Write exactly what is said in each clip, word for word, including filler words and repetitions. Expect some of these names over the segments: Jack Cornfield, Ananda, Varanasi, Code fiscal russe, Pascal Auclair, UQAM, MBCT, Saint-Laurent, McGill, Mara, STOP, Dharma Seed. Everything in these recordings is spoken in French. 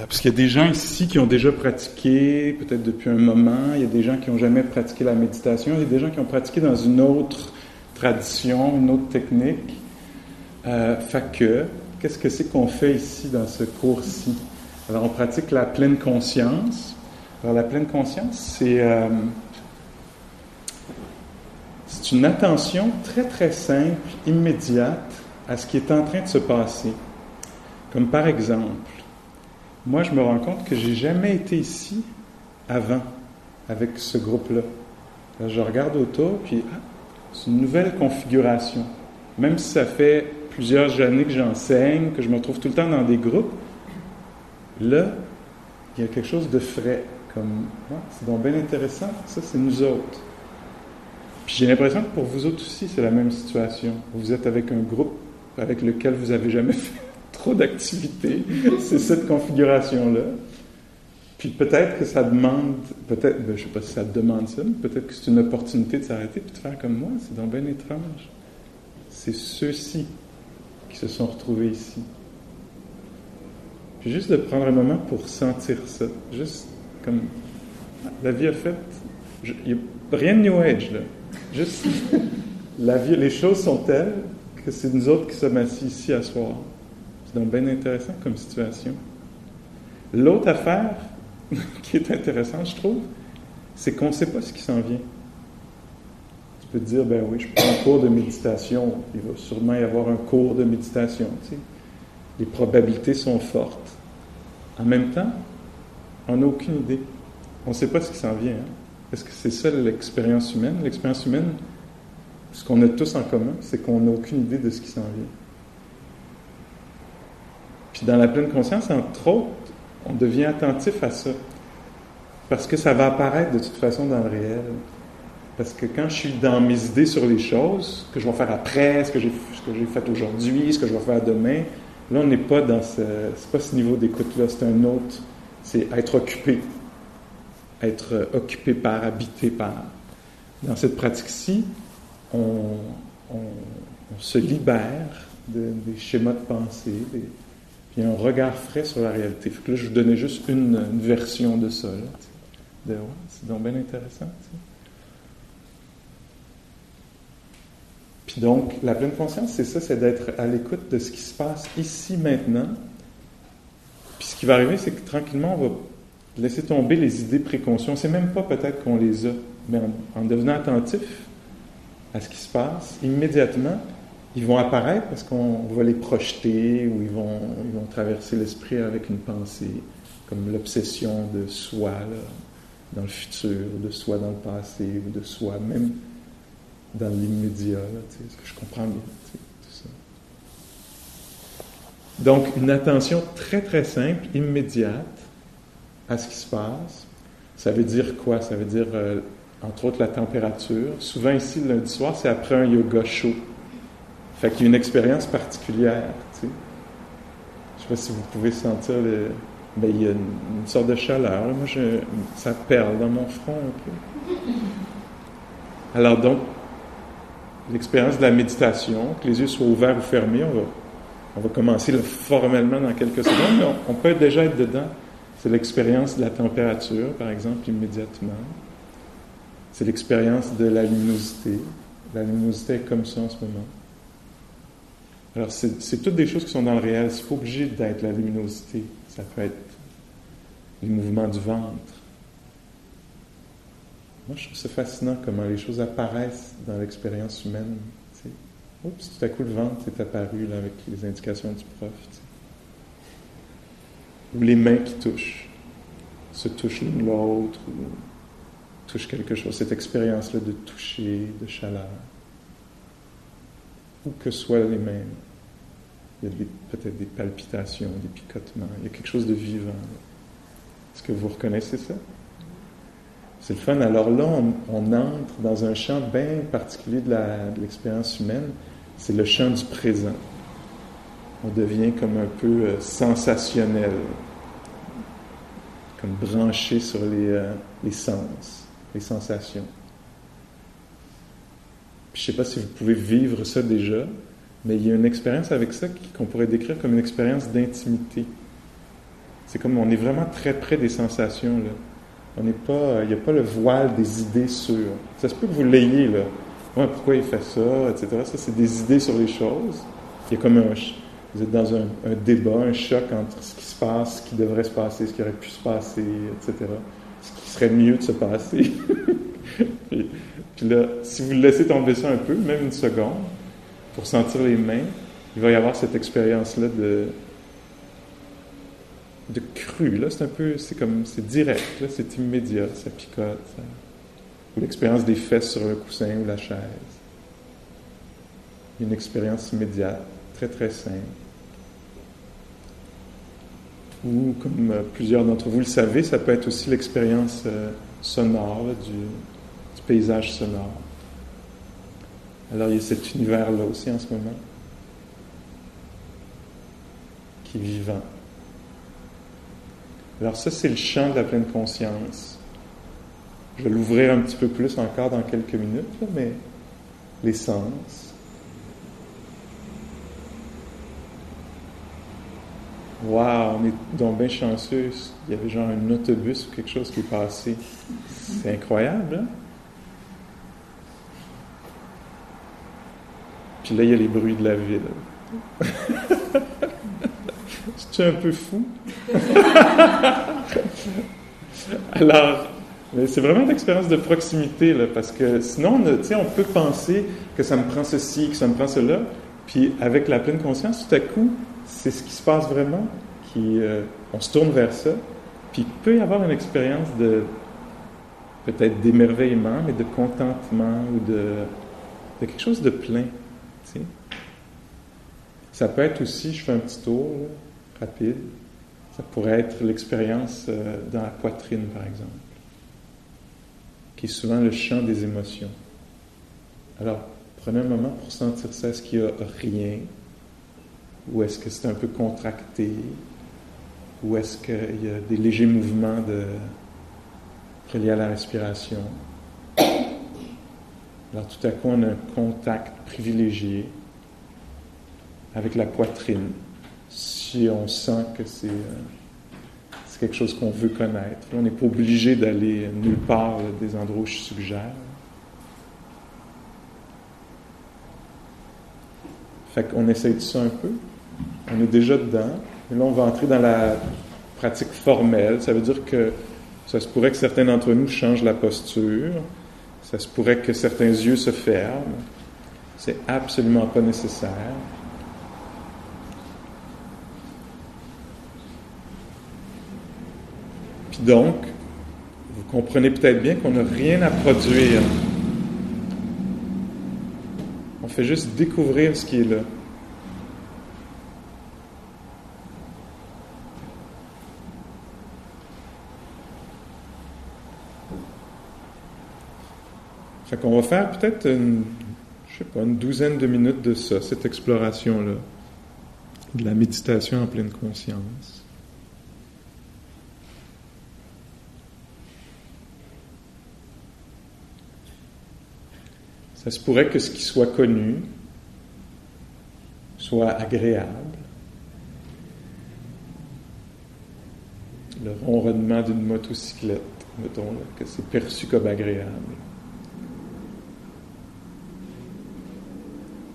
Parce qu'il y a des gens ici qui ont déjà pratiqué, peut-être depuis un moment, il y a des gens qui n'ont jamais pratiqué la méditation, il y a des gens qui ont pratiqué dans une autre tradition, une autre technique. Euh, fait que, qu'est-ce que c'est qu'on fait ici dans ce cours-ci? Alors, on pratique la pleine conscience. Alors, la pleine conscience, c'est, euh, c'est une attention très, très simple, immédiate à ce qui est en train de se passer. Comme par exemple... Moi, je me rends compte que j'ai jamais été ici avant, avec ce groupe-là. Là, je regarde autour, puis ah, c'est une nouvelle configuration. Même si ça fait plusieurs années que j'enseigne, que je me trouve tout le temps dans des groupes, là, il y a quelque chose de frais. Comme, ah, c'est donc bien intéressant, ça, c'est nous autres. Puis j'ai l'impression que pour vous autres aussi, c'est la même situation. Vous êtes avec un groupe avec lequel vous n'avez jamais fait trop d'activités, c'est cette configuration-là. Puis peut-être que ça demande, peut-être, ben, je ne sais pas si ça demande ça, mais peut-être que c'est une opportunité de s'arrêter et de faire comme moi, c'est donc bien étrange. C'est ceux-ci qui se sont retrouvés ici. Puis juste de prendre un moment pour sentir ça, juste comme la vie a fait, je, y a rien de New Age, là. Juste, la vie, les choses sont telles que c'est nous autres qui sommes assis ici à soir. Donc, bien intéressant comme situation. L'autre affaire qui est intéressante, je trouve, c'est qu'on ne sait pas ce qui s'en vient. Tu peux te dire, ben oui, je prends un cours de méditation, il va sûrement y avoir un cours de méditation, tu sais. Les probabilités sont fortes. En même temps, on n'a aucune idée. On ne sait pas ce qui s'en vient. Hein? Parce que c'est ça l'expérience humaine. L'expérience humaine, ce qu'on a tous en commun, c'est qu'on n'a aucune idée de ce qui s'en vient. Puis dans la pleine conscience, entre autres, on devient attentif à ça. Parce que ça va apparaître de toute façon dans le réel. Parce que quand je suis dans mes idées sur les choses, ce que je vais faire après, ce que j'ai, ce que j'ai fait aujourd'hui, ce que je vais faire demain, là, on n'est pas dans ce... C'est pas ce niveau d'écoute-là, c'est un autre. C'est être occupé. Être occupé par, habité par. Dans cette pratique-ci, on, on, on se libère de, des schémas de pensée, des... Il y a un regard frais sur la réalité. Fait que là, je vous donnais juste une, une version de ça. Là, de, ouais, c'est donc bien intéressant. T'sais. Puis donc, la pleine conscience, c'est ça, c'est d'être à l'écoute de ce qui se passe ici, maintenant. Puis ce qui va arriver, c'est que tranquillement, on va laisser tomber les idées préconçues. On ne sait même pas peut-être qu'on les a, mais en, en devenant attentif à ce qui se passe, immédiatement, ils vont apparaître parce qu'on va les projeter ou ils vont, ils vont traverser l'esprit avec une pensée, comme l'obsession de soi là, dans le futur, de soi dans le passé, ou de soi même dans l'immédiat. Là, tu sais, parce que je comprends bien tu sais, tout ça. Donc, une attention très très simple, immédiate à ce qui se passe. Ça veut dire quoi? Ça veut dire, euh, entre autres, la température. Souvent ici, le lundi soir, c'est après un yoga chaud. Fait qu'il y a une expérience particulière, tu sais. Je sais pas si vous pouvez sentir le... Ben, il y a une, une sorte de chaleur. Moi, je... ça perle dans mon front un peu. Alors donc, l'expérience de la méditation, que les yeux soient ouverts ou fermés, on va, on va commencer le, formellement dans quelques secondes, mais on, on peut déjà être dedans. C'est l'expérience de la température, par exemple, immédiatement. C'est l'expérience de la luminosité. La luminosité est comme ça en ce moment. Alors, c'est, c'est toutes des choses qui sont dans le réel. C'est pas obligé d'être la luminosité. Ça peut être les mouvements du ventre. Moi, je trouve ça fascinant comment les choses apparaissent dans l'expérience humaine. Tu sais. Oups, tout à coup, le ventre est apparu là, avec les indications du prof. Tu sais. Ou les mains qui touchent, se touchent l'une l'autre, ou touchent quelque chose. Cette expérience-là de toucher, de chaleur. Ou que soient les mêmes. Il y a des, peut-être des palpitations, des picotements, il y a quelque chose de vivant. Est-ce que vous reconnaissez ça? C'est le fun. Alors là, on, on entre dans un champ bien particulier de, la, de l'expérience humaine. C'est le champ du présent. On devient comme un peu euh, sensationnel, comme branché sur les, euh, les sens, les sensations. Puis je ne sais pas si vous pouvez vivre ça déjà, mais il y a une expérience avec ça qu'on pourrait décrire comme une expérience d'intimité. C'est comme on est vraiment très près des sensations, là. On n'est pas, il n'y a pas le voile des idées sur. Ça se peut que vous l'ayez, là. Ouais, pourquoi il fait ça, et cetera. Ça, c'est des idées sur les choses. Il y a comme un... Vous êtes dans un, un débat, un choc entre ce qui se passe, ce qui devrait se passer, ce qui aurait pu se passer, et cetera. Ce qui serait mieux de se passer. puis, puis là, si vous laissez tomber ça un peu, même une seconde, pour sentir les mains, il va y avoir cette expérience-là de... de cru, là, c'est un peu, c'est comme, c'est direct, là, c'est immédiat, ça picote, ça. Ou l'expérience des fesses sur le coussin ou la chaise. Une expérience immédiate, très très simple. Ou, comme euh, plusieurs d'entre vous le savez, ça peut être aussi l'expérience euh, sonore, là, du, du paysage sonore. Alors, il y a cet univers-là aussi, en ce moment, qui est vivant. Alors ça, c'est le champ de la pleine conscience. Je vais l'ouvrir un petit peu plus encore dans quelques minutes, là, mais les sens. Waouh, on est donc bien chanceux. Il y avait genre un autobus ou quelque chose qui est passé. C'est incroyable, hein? Puis là, il y a les bruits de la ville. C'est un peu fou. Alors, mais c'est vraiment une expérience de proximité, là, parce que sinon, tu sais, on peut penser que ça me prend ceci, que ça me prend cela, puis avec la pleine conscience, tout à coup, c'est ce qui se passe vraiment, qui, euh, on se tourne vers ça, puis il peut y avoir une expérience de, peut-être d'émerveillement, mais de contentement, ou de, de quelque chose de plein, tu sais. Ça peut être aussi, je fais un petit tour, là, rapide. Ça pourrait être l'expérience euh, dans la poitrine, par exemple, qui est souvent le champ des émotions. Alors, prenez un moment pour sentir ça. Est-ce qu'il n'y a rien? Ou est-ce que c'est un peu contracté? Ou est-ce qu'il y a des légers mouvements de... reliés à la respiration? Alors, tout à coup, on a un contact privilégié avec la poitrine. Si on sent que c'est, euh, c'est quelque chose qu'on veut connaître. Là, on n'est pas obligé d'aller nulle part là, des endroits où je suggère. Fait qu'on essaye de ça un peu. On est déjà dedans. Et là, on va entrer dans la pratique formelle. Ça veut dire que ça se pourrait que certains d'entre nous changent la posture. Ça se pourrait que certains yeux se ferment. C'est absolument pas nécessaire. Donc, vous comprenez peut-être bien qu'on n'a rien à produire. On fait juste découvrir ce qui est là. Fait qu'on va faire peut-être une, je sais pas, une douzaine de minutes de ça, cette exploration-là, de la méditation en pleine conscience. Ça se pourrait que ce qui soit connu soit agréable. Le ronronnement d'une motocyclette, mettons, là, que c'est perçu comme agréable.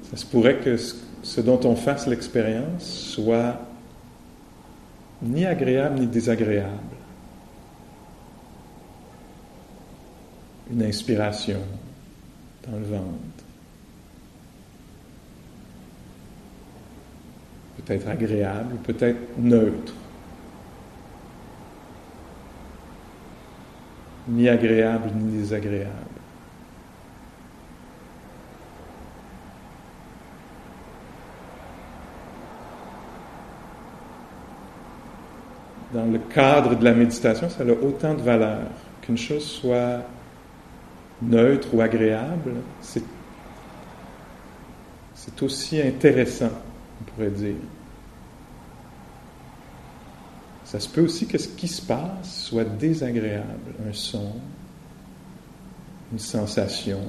Ça se pourrait que ce dont on fasse l'expérience soit ni agréable ni désagréable. Une inspiration dans le ventre. Peut-être agréable, peut-être neutre. Ni agréable, ni désagréable. Dans le cadre de la méditation, ça a autant de valeur qu'une chose soit neutre ou agréable, c'est, c'est aussi intéressant, on pourrait dire. Ça se peut aussi que ce qui se passe soit désagréable, un son, une sensation.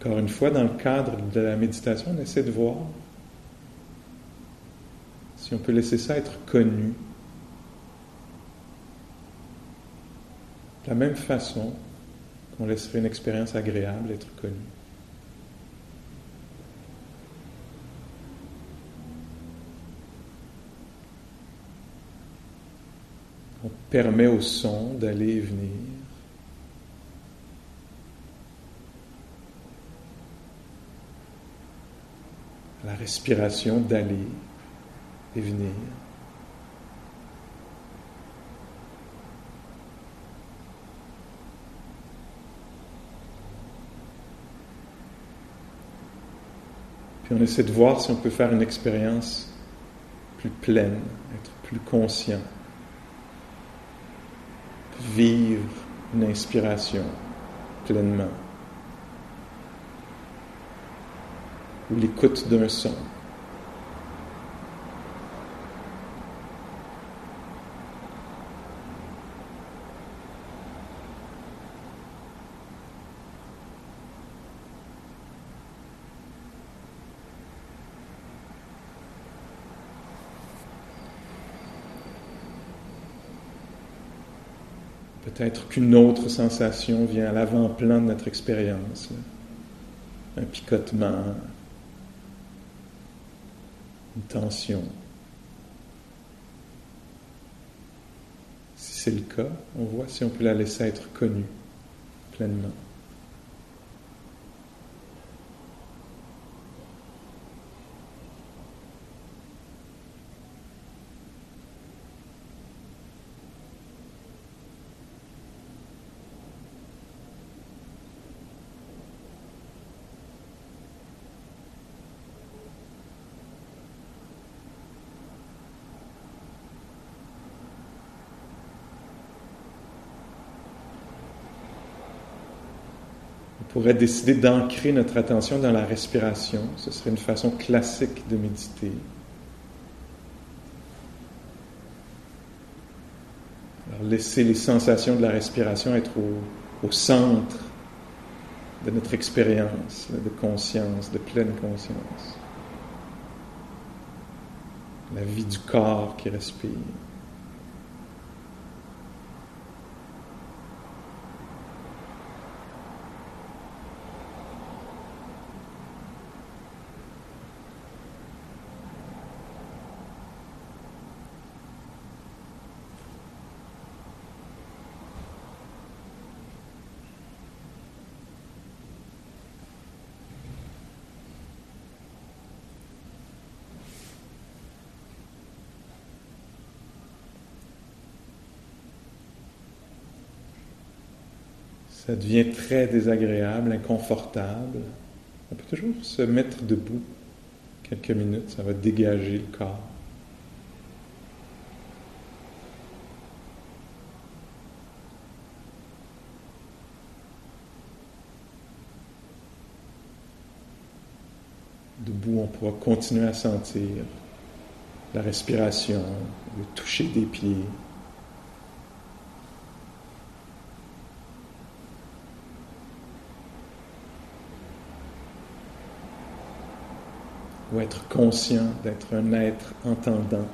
Encore une fois, dans le cadre de la méditation, on essaie de voir si on peut laisser ça être connu. De la même façon qu'on laisserait une expérience agréable être connue. On permet au son d'aller et venir. La respiration d'aller et venir. Puis on essaie de voir si on peut faire une expérience plus pleine, être plus conscient, vivre une inspiration pleinement, ou l'écoute d'un son. Peut-être qu'une autre sensation vient à l'avant-plan de notre expérience, là. Un picotement, une tension. Si c'est le cas, on voit si on peut la laisser être connue pleinement. On pourrait décider d'ancrer notre attention dans la respiration. Ce serait une façon classique de méditer. Alors, laisser les sensations de la respiration être au, au centre de notre expérience de conscience, de pleine conscience. La vie du corps qui respire. Ça devient très désagréable, inconfortable. On peut toujours se mettre debout quelques minutes, ça va dégager le corps. Debout, on pourra continuer à sentir la respiration, le toucher des pieds. Ou être conscient d'être un être entendant.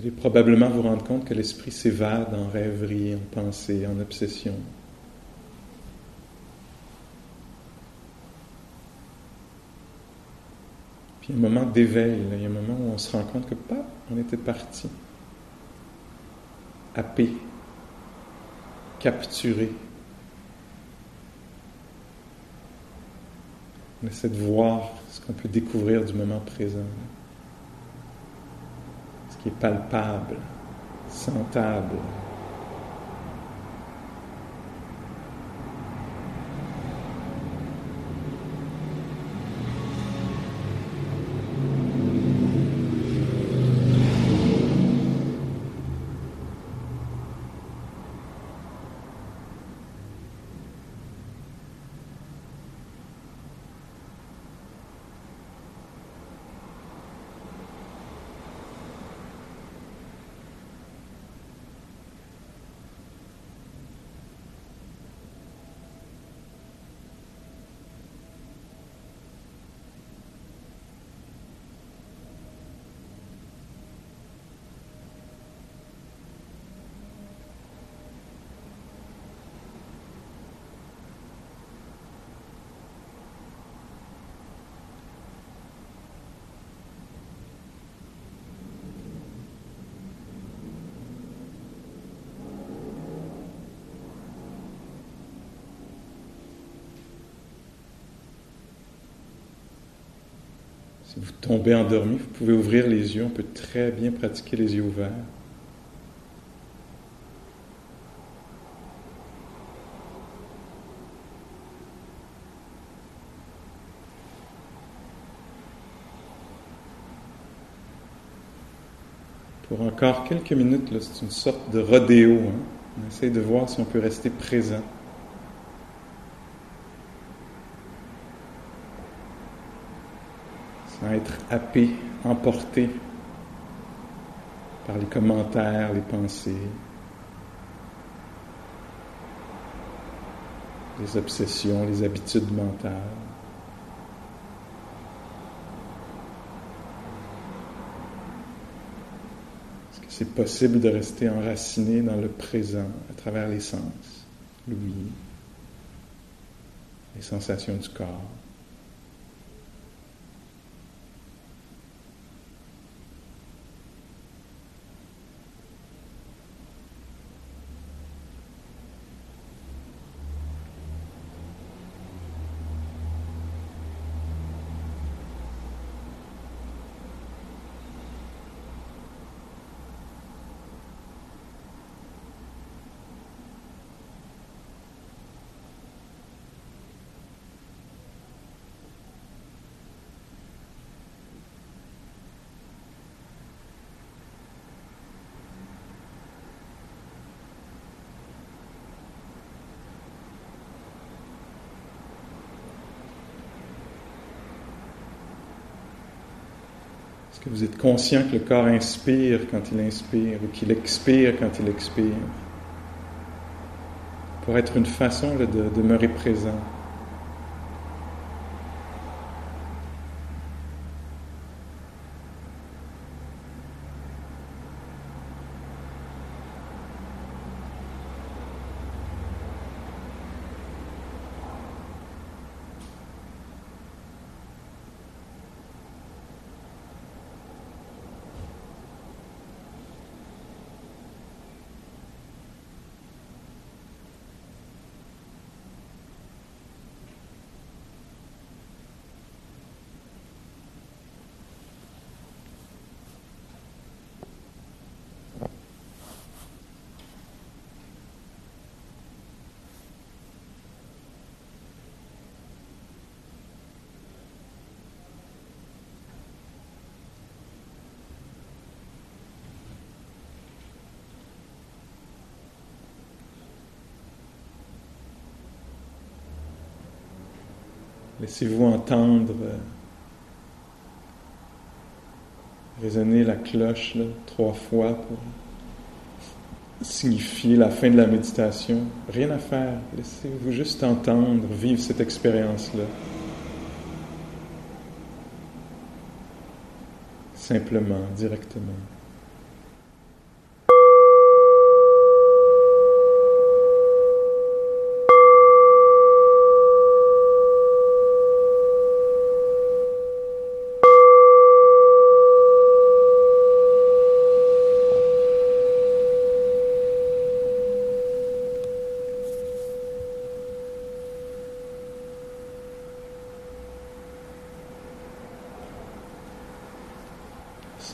Vous allez probablement vous rendre compte que l'esprit s'évade en rêverie, en pensée, en obsession. Puis il y a un moment d'éveil, là. Il y a un moment où on se rend compte que, paf, on était parti. Happé, capturé. On essaie de voir ce qu'on peut découvrir du moment présent. Ce qui est palpable, sentable. Si vous tombez endormi, vous pouvez ouvrir les yeux. On peut très bien pratiquer les yeux ouverts. Pour encore quelques minutes, là, c'est une sorte de rodéo. Hein? On essaie de voir si on peut rester présent. Sans être happé, emporté par les commentaires, les pensées, les obsessions, les habitudes mentales. Est-ce que c'est possible de rester enraciné dans le présent à travers les sens, l'ouïe, les sensations du corps? Est-ce que vous êtes conscient que le corps inspire quand il inspire ou qu'il expire quand il expire? Ça pourrait être une façon là, de demeurer présent. Laissez-vous entendre euh, résonner la cloche là, trois fois pour signifier la fin de la méditation. Rien à faire. Laissez-vous juste entendre, vivre cette expérience-là. Simplement, directement.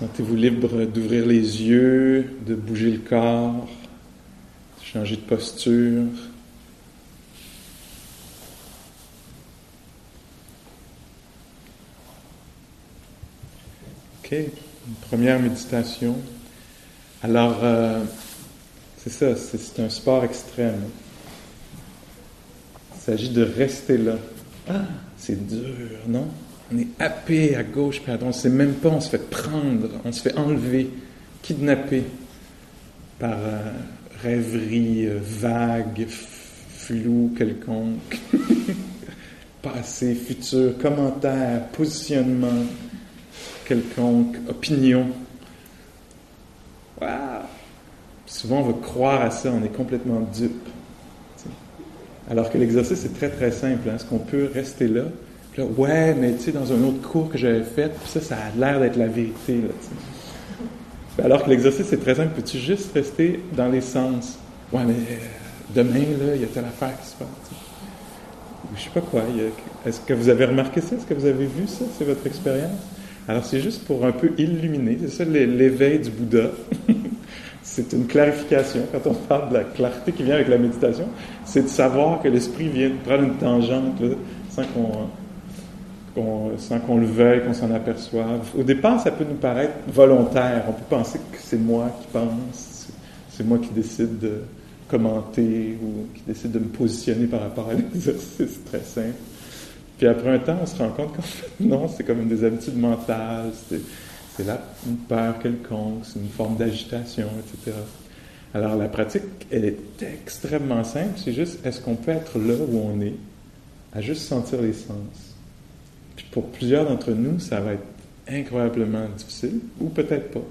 Sentez-vous libre d'ouvrir les yeux, de bouger le corps, de changer de posture. OK, une première méditation. Alors, euh, c'est ça, c'est, c'est un sport extrême. Il s'agit de rester là. Ah, c'est dur, non? On est happé à gauche puis à droite. On ne sait même pas, on se fait prendre, on se fait enlever, kidnapper par euh, rêverie euh, vague, f- flou, quelconque. Passé, futur, commentaire, positionnement, quelconque, opinion. Waouh! Souvent, on va croire à ça, on est complètement dupe. T'sais. Alors que l'exercice est très très simple. Hein? Est-ce qu'on peut rester là? Là, ouais, mais tu sais, dans un autre cours que j'avais fait, ça, ça a l'air d'être la vérité. Là, alors que l'exercice, c'est très simple. Peux-tu juste rester dans les sens? Ouais, mais euh, demain, là, il y a telle affaire qui se passe. Je sais pas quoi. A... Est-ce que vous avez remarqué ça? Est-ce que vous avez vu ça? C'est votre expérience? Alors, c'est juste pour un peu illuminer. C'est ça, l'éveil du Bouddha. C'est une clarification. Quand on parle de la clarté qui vient avec la méditation, c'est de savoir que l'esprit vient de prendre une tangente là, sans qu'on... Qu'on, sans qu'on le veuille, qu'on s'en aperçoive. Au départ, ça peut nous paraître volontaire. On peut penser que c'est moi qui pense, c'est moi qui décide de commenter ou qui décide de me positionner par rapport à l'exercice très simple. Puis après un temps, on se rend compte qu'en fait, non, c'est comme des habitudes mentales, c'est, c'est là une peur quelconque, c'est une forme d'agitation, et cetera. Alors la pratique, elle est extrêmement simple. C'est juste, est-ce qu'on peut être là où on est, à juste sentir les sens? Puis pour plusieurs d'entre nous, ça va être incroyablement difficile, ou peut-être pas.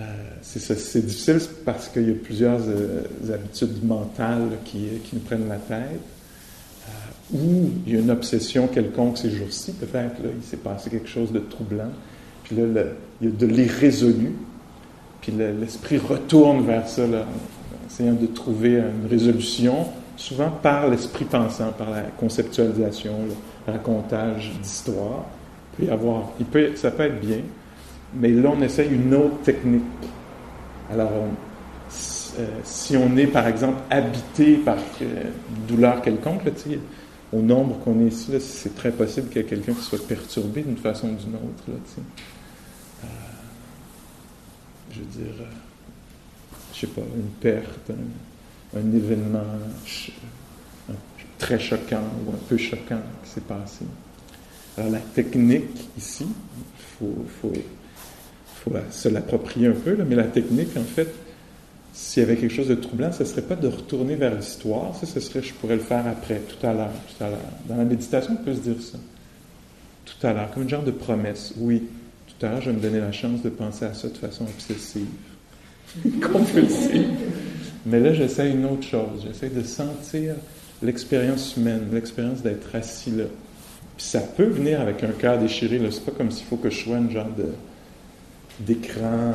Euh, c'est, ça, c'est difficile parce qu'il y a plusieurs euh, habitudes mentales là, qui, qui nous prennent la tête, euh, ou il y a une obsession quelconque ces jours-ci, peut-être, là, il s'est passé quelque chose de troublant, puis là, le, il y a de l'irrésolu, puis le, l'esprit retourne vers ça, là, en essayant de trouver une résolution, souvent par l'esprit pensant, par la conceptualisation, là. Racontage d'histoire. Il peut y avoir, il peut, ça peut être bien, mais là, on essaye une autre technique. Alors, on, si, euh, si on est, par exemple, habité par euh, une douleur quelconque, là, au nombre qu'on est ici, là, c'est très possible qu'il y ait quelqu'un qui soit perturbé d'une façon ou d'une autre. Là, euh, je veux dire, euh, je sais pas, une perte, un, un événement... Je, très choquant ou un peu choquant qui s'est passé. Alors la technique ici, il faut, faut, faut se l'approprier un peu, là, mais la technique, en fait, s'il y avait quelque chose de troublant, ce ne serait pas de retourner vers l'histoire, ça, ce serait, je pourrais le faire après, tout à l'heure, tout à l'heure. Dans la méditation, on peut se dire ça. Tout à l'heure, comme une genre de promesse. Oui, tout à l'heure, je vais me donner la chance de penser à ça de façon obsessive, compulsive. Mais là, j'essaie une autre chose. J'essaie de sentir... l'expérience humaine, l'expérience d'être assis là. Puis ça peut venir avec un cœur déchiré, là. C'est pas comme s'il faut que je sois un genre de, d'écran,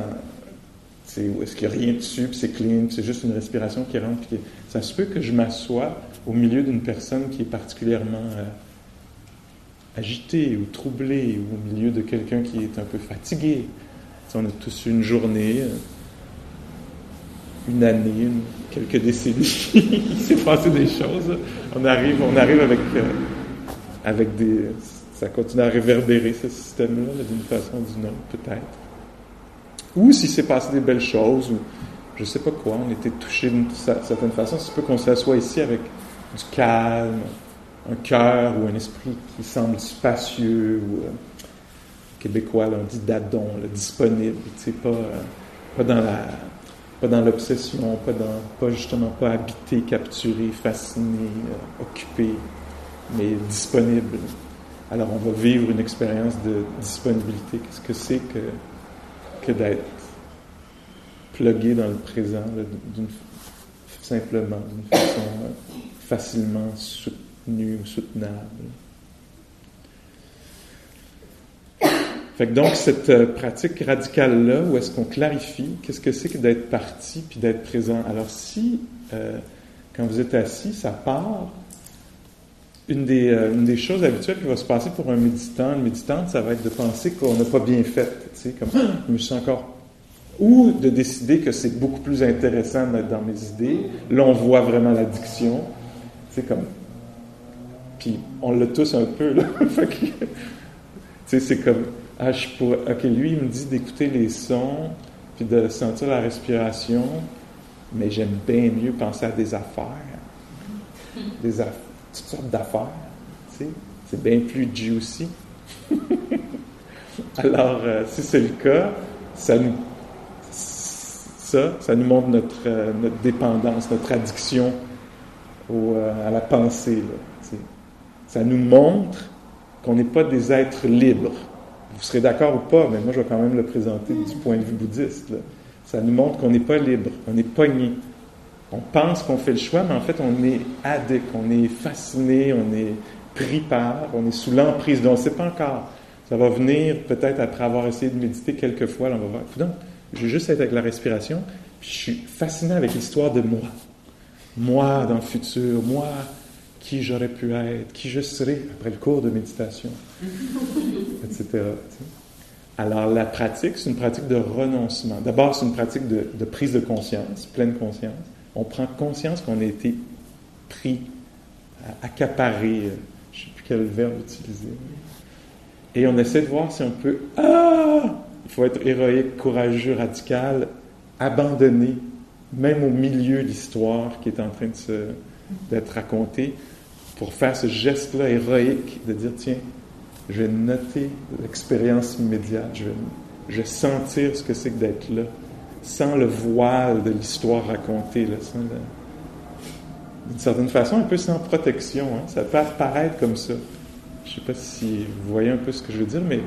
tu sais, où est-ce qu'il n'y a rien dessus, puis c'est clean, puis c'est juste une respiration qui rentre. Puis ça se peut que je m'assoie au milieu d'une personne qui est particulièrement euh, agitée ou troublée, ou au milieu de quelqu'un qui est un peu fatigué. Tu sais, on a tous eu une journée... Euh, une année, une, quelques décennies, il s'est passé des choses. On arrive, on arrive avec, euh, avec des... Ça continue à réverbérer, ce système-là, d'une façon ou d'une autre, peut-être. Ou s'il s'est passé des belles choses, ou je sais pas quoi, on était touché d'une certaine façon, c'est peu qu'on s'assoie ici avec du calme, un cœur ou un esprit qui semble spacieux, ou euh, québécois, là, on dit dadon, là, disponible, tu sais, pas, euh, pas dans la... pas dans l'obsession, pas dans, pas justement pas habité, capturé, fasciné, euh, occupé, mais disponible. Alors on va vivre une expérience de disponibilité. Qu'est-ce que c'est que, que d'être plugué dans le présent, là, d'une, simplement, d'une façon euh, facilement soutenue ou soutenable. Fait que donc, cette euh, pratique radicale-là, où est-ce qu'on clarifie, qu'est-ce que c'est que d'être parti puis d'être présent? Alors si, euh, quand vous êtes assis, ça part, Une des, euh, une des choses habituelles qui va se passer pour un méditant, une méditante, ça va être de penser qu'on n'a pas bien fait, tu sais, comme « je me sens encore... » ou de décider que c'est beaucoup plus intéressant d'être dans mes idées. Là, on voit vraiment l'addiction, tu sais, comme... Puis, on l'a tous un peu, là, fait que... Tu sais, c'est comme... Ah, je pourrais... OK, lui, il me dit d'écouter les sons, puis de sentir la respiration, mais j'aime bien mieux penser à des affaires. Des affaires. Toutes sortes d'affaires, tu sais, c'est bien plus juicy. Alors, euh, si c'est le cas, ça nous, ça, ça nous montre notre, euh, notre dépendance, notre addiction au, euh, à la pensée, là, tu sais. Ça nous montre qu'on n'est pas des êtres libres. Vous serez d'accord ou pas, mais moi, je vais quand même le présenter du point de vue bouddhiste, là. Ça nous montre qu'on n'est pas libre, on est pogné. On pense qu'on fait le choix, mais en fait, on est addict, on est fasciné, on est pris par, on est sous l'emprise, donc on ne sait pas encore. Ça va venir peut-être après avoir essayé de méditer quelques fois, là, on va voir. Donc, je vais juste être avec la respiration, puis je suis fasciné avec l'histoire de moi. Moi dans le futur, moi, qui j'aurais pu être, qui je serai après le cours de méditation, et cetera. Tu sais. Alors, la pratique, c'est une pratique de renoncement. D'abord, c'est une pratique de, de prise de conscience, pleine conscience. On prend conscience qu'on a été pris, accaparé, je ne sais plus quel verbe utiliser. Et on essaie de voir si on peut... Ah! Il faut être héroïque, courageux, radical, abandonné, même au milieu de l'histoire qui est en train de se, d'être racontée, pour faire ce geste-là héroïque, de dire, tiens, je vais noter l'expérience immédiate, je vais, je vais sentir ce que c'est que d'être là. Sans le voile de l'histoire racontée, là, sans le... d'une certaine façon, un peu sans protection. Hein? Ça peut apparaître comme ça. Je ne sais pas si vous voyez un peu ce que je veux dire, mais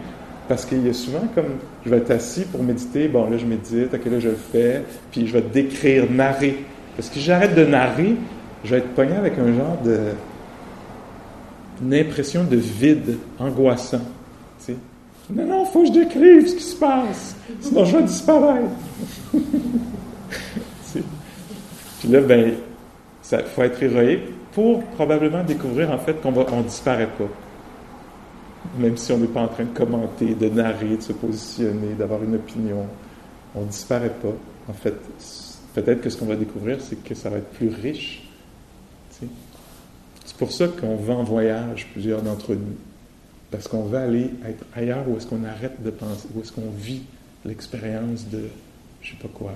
parce qu'il y a souvent comme... Je vais être assis pour méditer, bon, là, je médite, ok, là, je le fais, puis je vais décrire, narrer. Parce que si j'arrête de narrer, je vais être pogné avec un genre de... une impression de vide angoissant, tu sais. Non, non, il faut que je décrive ce qui se passe, sinon je vais disparaître. Puis là, ben, ça, faut être héroïque pour probablement découvrir en fait qu'on va, on disparaît pas. Même si on n'est pas en train de commenter, de narrer, de se positionner, d'avoir une opinion, on disparaît pas. En fait, peut-être que ce qu'on va découvrir, c'est que ça va être plus riche. T'sais. C'est pour ça qu'on va en voyage, plusieurs d'entre nous. Parce qu'on veut aller être ailleurs où est-ce qu'on arrête de penser, où est-ce qu'on vit l'expérience de, je sais pas quoi,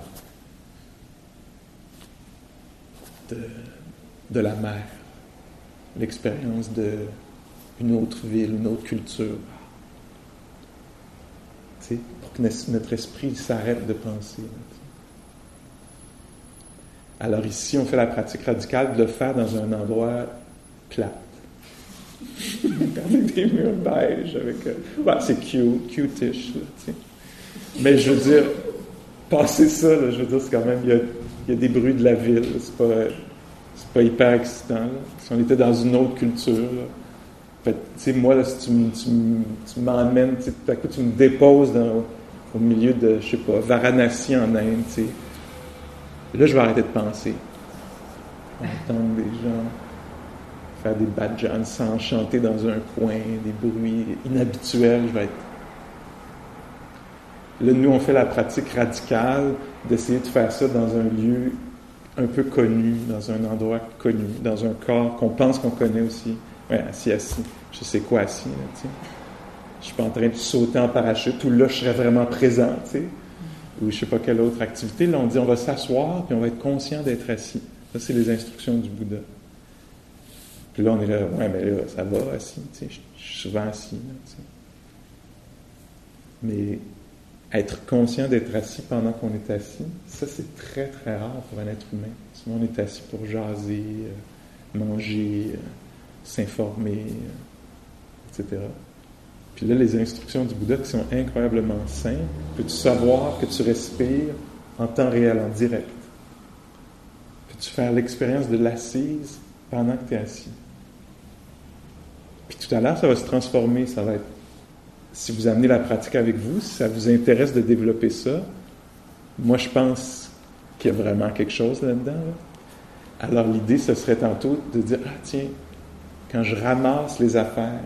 de, de la mer, l'expérience d'une autre ville, une autre culture. Tu sais, pour que notre esprit s'arrête de penser. Alors ici, on fait la pratique radicale de le faire dans un endroit plat. Avec des murs beige, avec... Euh, ouais, c'est cute, cute-ish, là, tu sais. Mais je veux dire, passer ça, là, je veux dire, c'est quand même... Il y a, il y a des bruits de la ville, c'est pas, c'est pas hyper excitant, là. Si on était dans une autre culture, là... Fait, tu sais, moi, là, si tu, tu, tu m'emmènes, tu sais, tout à coup, tu me déposes dans, au milieu de, je sais pas, Varanasi en Inde, tu sais. Là, je vais arrêter de penser. Entendre des gens... faire des badjans, s'enchanter dans un coin, des bruits inhabituels, je vais être... Là, nous, on fait la pratique radicale d'essayer de faire ça dans un lieu un peu connu, dans un endroit connu, dans un corps qu'on pense qu'on connaît aussi. Ouais, assis, assis. Je sais quoi, assis, là, tu sais. Je suis pas en train de sauter en parachute, ou là, je serais vraiment présent, tu sais. Ou je sais pas quelle autre activité. Là, on dit, on va s'asseoir, puis on va être conscient d'être assis. Ça, c'est les instructions du Bouddha. Puis là, on est là, ouais, mais là, ça va, assis, tu sais, je suis souvent assis, là, tu sais. Mais être conscient d'être assis pendant qu'on est assis, ça, c'est très, très rare pour un être humain. Souvent, on est assis pour jaser, euh, manger, euh, s'informer, euh, et cetera. Puis là, les instructions du Bouddha qui sont incroyablement simples, peux-tu savoir que tu respires en temps réel, en direct? Peux-tu faire l'expérience de l'assise pendant que tu es assis? Puis tout à l'heure, ça va se transformer, ça va être... Si vous amenez la pratique avec vous, si ça vous intéresse de développer ça, moi, je pense qu'il y a vraiment quelque chose là-dedans, là. Alors, l'idée, ce serait tantôt de dire, « Ah, tiens, quand je ramasse les affaires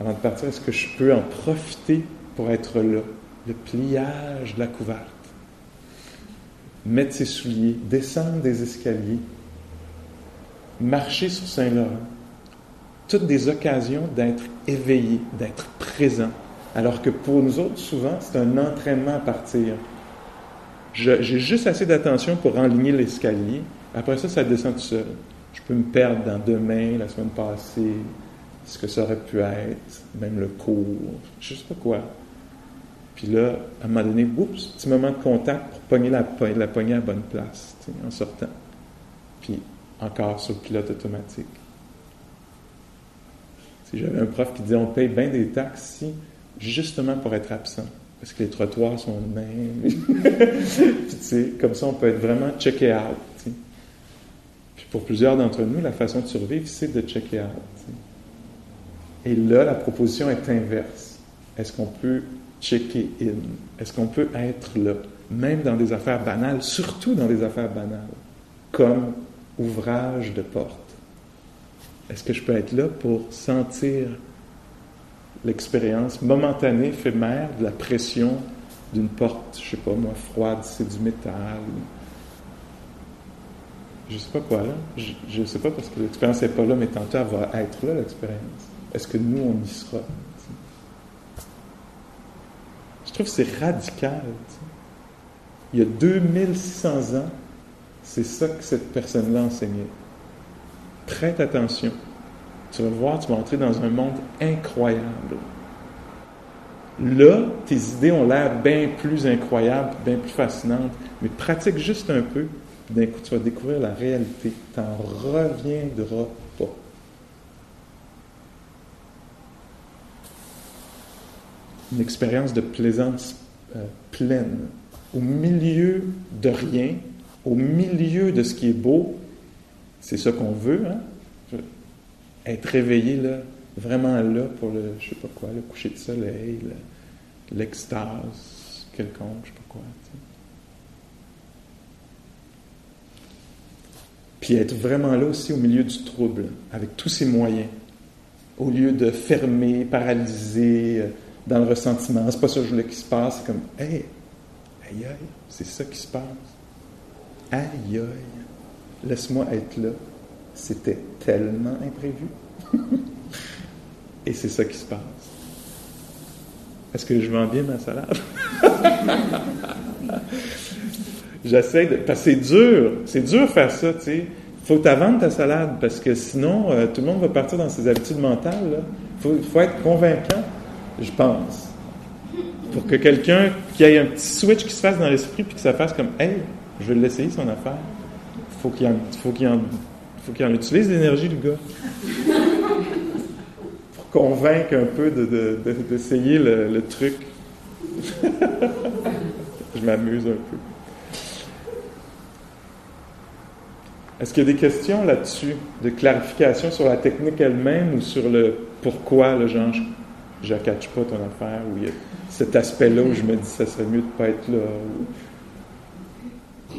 avant de partir, est-ce que je peux en profiter pour être là? Le pliage de la couverte. Mettre ses souliers, descendre des escaliers, marcher sur Saint-Laurent. Toutes des occasions d'être éveillé, d'être présent. Alors que pour nous autres, souvent, c'est un entraînement à partir. Je, j'ai juste assez d'attention pour enligner l'escalier. Après ça, ça descend tout seul. Je peux me perdre dans demain, la semaine passée, ce que ça aurait pu être, même le cours, je ne sais pas quoi. Puis là, à un moment donné, oups, petit moment de contact pour pogner la, la pognée à la bonne place, en sortant. Puis encore sur le pilote automatique. Si j'avais un prof qui disait on paye bien des taxes ici, justement pour être absent, parce que les trottoirs sont de même. Puis tu sais, comme ça, on peut être vraiment checké out. T'sais. Puis pour plusieurs d'entre nous, la façon de survivre, c'est de checker out. T'sais. Et là, la proposition est inverse. Est-ce qu'on peut checker in? Est-ce qu'on peut être là, même dans des affaires banales, surtout dans des affaires banales, comme ouvrage de porte? Est-ce que je peux être là pour sentir l'expérience momentanée, éphémère, de la pression d'une porte, je sais pas moi, froide, c'est du métal, je sais pas quoi là, je, je sais pas parce que l'expérience n'est pas là, mais tantôt elle va être là, l'expérience. Est-ce que nous, on y sera? T'sais? Je trouve que c'est radical. T'sais. Il y a deux mille six cents ans, c'est ça que cette personne-là enseignait. Prête attention. Tu vas voir, tu vas entrer dans un monde incroyable. Là, tes idées ont l'air bien plus incroyables, bien plus fascinantes, mais pratique juste un peu, puis d'un coup, tu vas découvrir la réalité. Tu n'en reviendras pas. Une expérience de plaisance euh, pleine, au milieu de rien, au milieu de ce qui est beau. C'est ça qu'on veut, hein? Être éveillé, là, vraiment là pour le, je sais pas quoi, le coucher de soleil, le, l'extase quelconque, je sais pas quoi. T'sais. Puis être vraiment là aussi au milieu du trouble, avec tous ses moyens, au lieu de fermer, paralyser, dans le ressentiment. C'est pas ça que je voulais qu'il se passe, c'est comme, hey, aïe aïe, c'est ça qui se passe. Aïe aïe. Laisse-moi être là. C'était tellement imprévu. Et c'est ça qui se passe. Est-ce que je vends bien ma salade? J'essaie de... Parce que c'est dur. C'est dur faire ça, tu sais. Faut t'avendre ta salade, parce que sinon, euh, tout le monde va partir dans ses habitudes mentales, là. Faut, faut être convaincant, je pense. Pour que quelqu'un qui ait un petit switch qui se fasse dans l'esprit, puis que ça fasse comme, « Hey, je vais l'essayer, son affaire. » Faut qu'il, en, faut, qu'il en, faut qu'il en utilise l'énergie du gars pour convaincre un peu de, de, de, d'essayer le, le truc. Je m'amuse un peu. Est-ce qu'il y a des questions là-dessus, de clarification sur la technique elle-même ou sur le pourquoi, le genre je ne catch pas ton affaire, ou il y a cet aspect-là où je me dis ça serait mieux de ne pas être là, ou...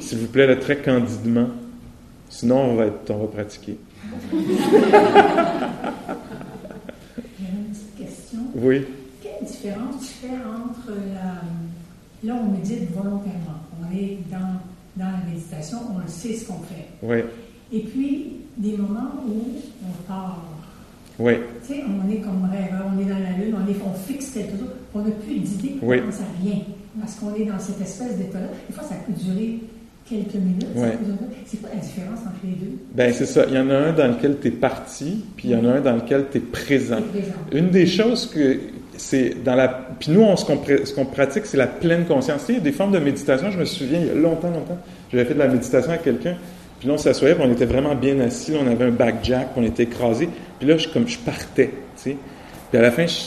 S'il vous plaît, là, très candidement. Sinon, on va, être, on va pratiquer. J'ai une petite question. Oui. Quelle différence tu fais entre la... Là, on médite volontairement. On est dans, dans la méditation, on sait ce qu'on fait. Oui. Et puis, des moments où on part. Oui. Tu sais, on est comme rêveur, on est dans la lune, on, est, on fixe quelque chose, on n'a plus d'idée, on ne pense à rien. Parce qu'on est dans cette espèce d'état-là. Des fois, ça peut durer... quelques minutes, ouais. C'est quoi la différence entre les deux? Ben c'est ça, il y en a un dans lequel tu es parti, puis il y en a un dans lequel tu es présent. présent. Une des choses que c'est dans la... Puis nous, on, ce, qu'on pr... ce qu'on pratique, c'est la pleine conscience. Tu sais, il y a des formes de méditation, je me souviens, il y a longtemps, longtemps, j'avais fait de la méditation à quelqu'un, puis là, on s'assoyait, puis on était vraiment bien assis, là, on avait un backjack, puis on était écrasé, puis là, je, comme je partais, tu sais. Puis à la fin, je...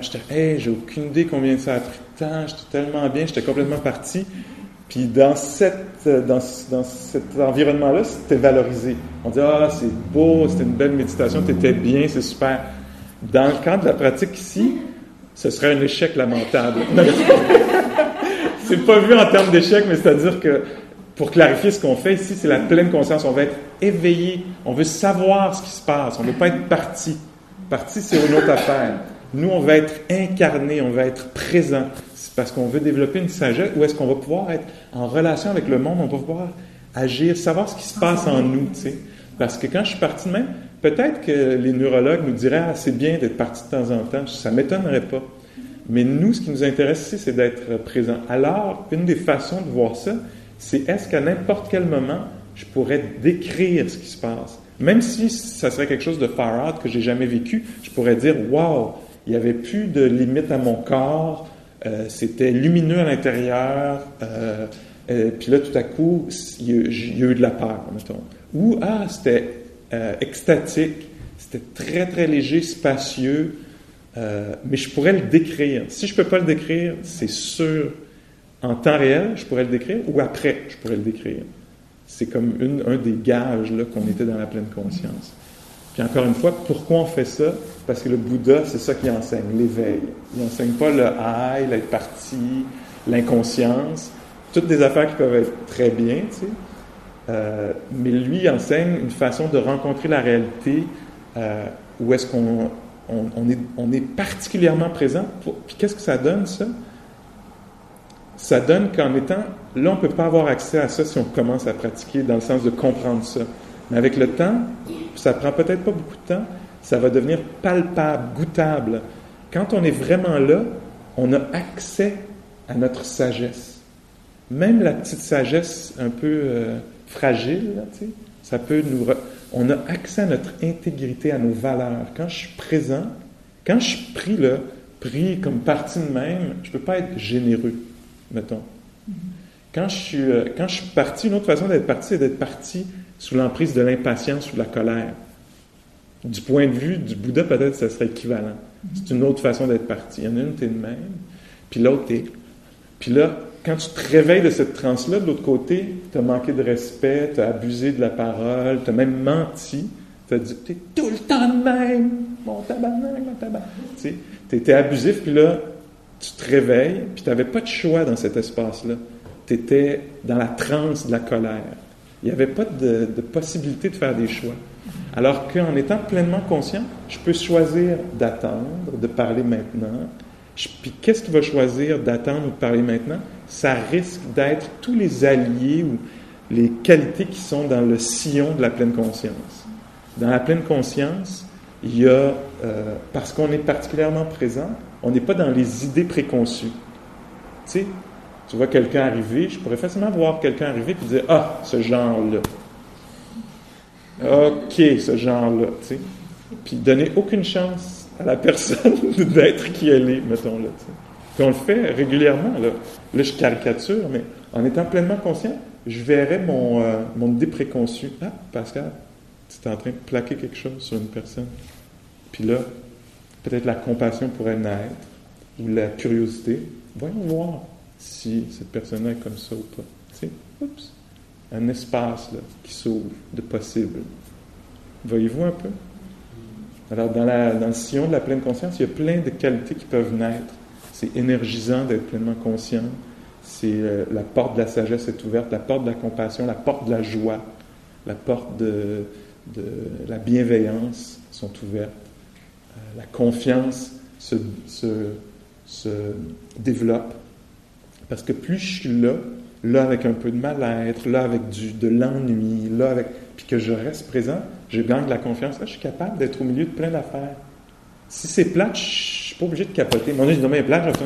j'étais, hey, j'ai aucune idée combien ça a pris de temps, j'étais tellement bien, j'étais complètement parti. Puis dans, cette, dans, dans cet environnement-là, c'était valorisé. On dit « Ah, c'est beau, c'était une belle méditation, t'étais bien, c'est super. » Dans le cadre de la pratique ici, ce serait un échec lamentable. C'est pas vu en termes d'échec, mais c'est-à-dire que pour clarifier ce qu'on fait ici, c'est la pleine conscience. On veut être éveillé, on veut savoir ce qui se passe, on ne veut pas être parti. Parti, c'est une autre affaire. Nous, on veut être incarné, on veut être présent. C'est parce qu'on veut développer une sagesse où est-ce qu'on va pouvoir être en relation avec le monde, on va pouvoir agir, savoir ce qui se passe en nous, tu sais. Parce que quand je suis parti de même, peut-être que les neurologues nous diraient « Ah, c'est bien d'être parti de temps en temps », ça ne m'étonnerait pas. Mais nous, ce qui nous intéresse ici, c'est d'être présent. Alors, une des façons de voir ça, c'est est-ce qu'à n'importe quel moment, je pourrais décrire ce qui se passe. Même si ça serait quelque chose de far out que je n'ai jamais vécu, je pourrais dire « Wow, il n'y avait plus de limite à mon corps, euh, c'était lumineux à l'intérieur, euh, euh, puis là, tout à coup, il y a eu de la peur, mettons. » Ou « Ah, c'était euh, extatique, c'était très, très léger, spacieux, euh, mais je pourrais le décrire. » Si je ne peux pas le décrire, c'est sûr, en temps réel, je pourrais le décrire, ou après, je pourrais le décrire. C'est comme une, un des gages là, qu'on était dans la pleine conscience. Puis encore une fois, pourquoi on fait ça? Parce que le Bouddha, c'est ça qu'il enseigne, l'éveil. Il n'enseigne pas le « aïe », l'être parti, l'inconscience, toutes des affaires qui peuvent être très bien, tu sais. Euh, mais lui, il enseigne une façon de rencontrer la réalité euh, où est-ce qu'on on, on est, on est particulièrement présent. Pour, puis qu'est-ce que ça donne, ça? Ça donne qu'en étant... Là, on ne peut pas avoir accès à ça si on commence à pratiquer dans le sens de comprendre ça. Mais avec le temps, ça prend peut-être pas beaucoup de temps, ça va devenir palpable, goûtable. Quand on est vraiment là, on a accès à notre sagesse. Même la petite sagesse un peu... Euh, fragile, là, tu sais, ça peut nous... Re... On a accès à notre intégrité, à nos valeurs. Quand je suis présent, quand je suis pris, là, pris comme partie de même, je ne peux pas être généreux, mettons. Mm-hmm. Quand je suis, euh, quand je suis parti, une autre façon d'être parti, c'est d'être parti sous l'emprise de l'impatience ou de la colère. Du point de vue du Bouddha, peut-être, ça serait équivalent. Mm-hmm. C'est une autre façon d'être parti. Il y en a une, t'es de même, puis l'autre, t'es... Puis là, quand tu te réveilles de cette transe-là, de l'autre côté, tu as manqué de respect, tu as abusé de la parole, tu as même menti, tu as dit « t'es tout le temps de même, mon tabarnak, mon tabarnak ». Tu étais abusif, puis là, tu te réveilles, puis tu n'avais pas de choix dans cet espace-là. Tu étais dans la transe de la colère. Il n'y avait pas de, de possibilité de faire des choix. Alors qu'en étant pleinement conscient, je peux choisir d'attendre, de parler maintenant. Puis qu'est-ce qu'il va choisir d'attendre ou de parler maintenant? Ça risque d'être tous les alliés ou les qualités qui sont dans le sillon de la pleine conscience. Dans la pleine conscience, il y a, euh, parce qu'on est particulièrement présent, on n'est pas dans les idées préconçues. Tu sais, tu vois quelqu'un arriver, je pourrais facilement voir quelqu'un arriver et dire « Ah, ce genre-là! OK, ce genre-là! » Tu sais, puis donner aucune chance à la personne d'être qui elle est, mettons-le. Puis on le fait régulièrement. Là, là je caricature, mais en étant pleinement conscient, je verrais mon, euh, mon idée préconçue. « Ah, Pascal, tu es en train de plaquer quelque chose sur une personne. » Puis là, peut-être la compassion pourrait naître, ou la curiosité. Voyons voir si cette personne-là est comme ça ou pas. Tu sais, oups, un espace là, qui s'ouvre de possible. Voyez-vous un peu? Alors, dans, la, dans le sillon de la pleine conscience, il y a plein de qualités qui peuvent naître. C'est énergisant d'être pleinement conscient. C'est, euh, la porte de la sagesse est ouverte, la porte de la compassion, la porte de la joie, la porte de, de la bienveillance sont ouvertes. Euh, la confiance se, se, se développe. Parce que plus je suis là, là avec un peu de mal-être, là avec du, de l'ennui, là avec... puis que je reste présent... Je gagne de la confiance. Là, je suis capable d'être au milieu de plein d'affaires. Si c'est plate, je ne suis pas obligé de capoter. Mon Dieu, je dis non, mais plate,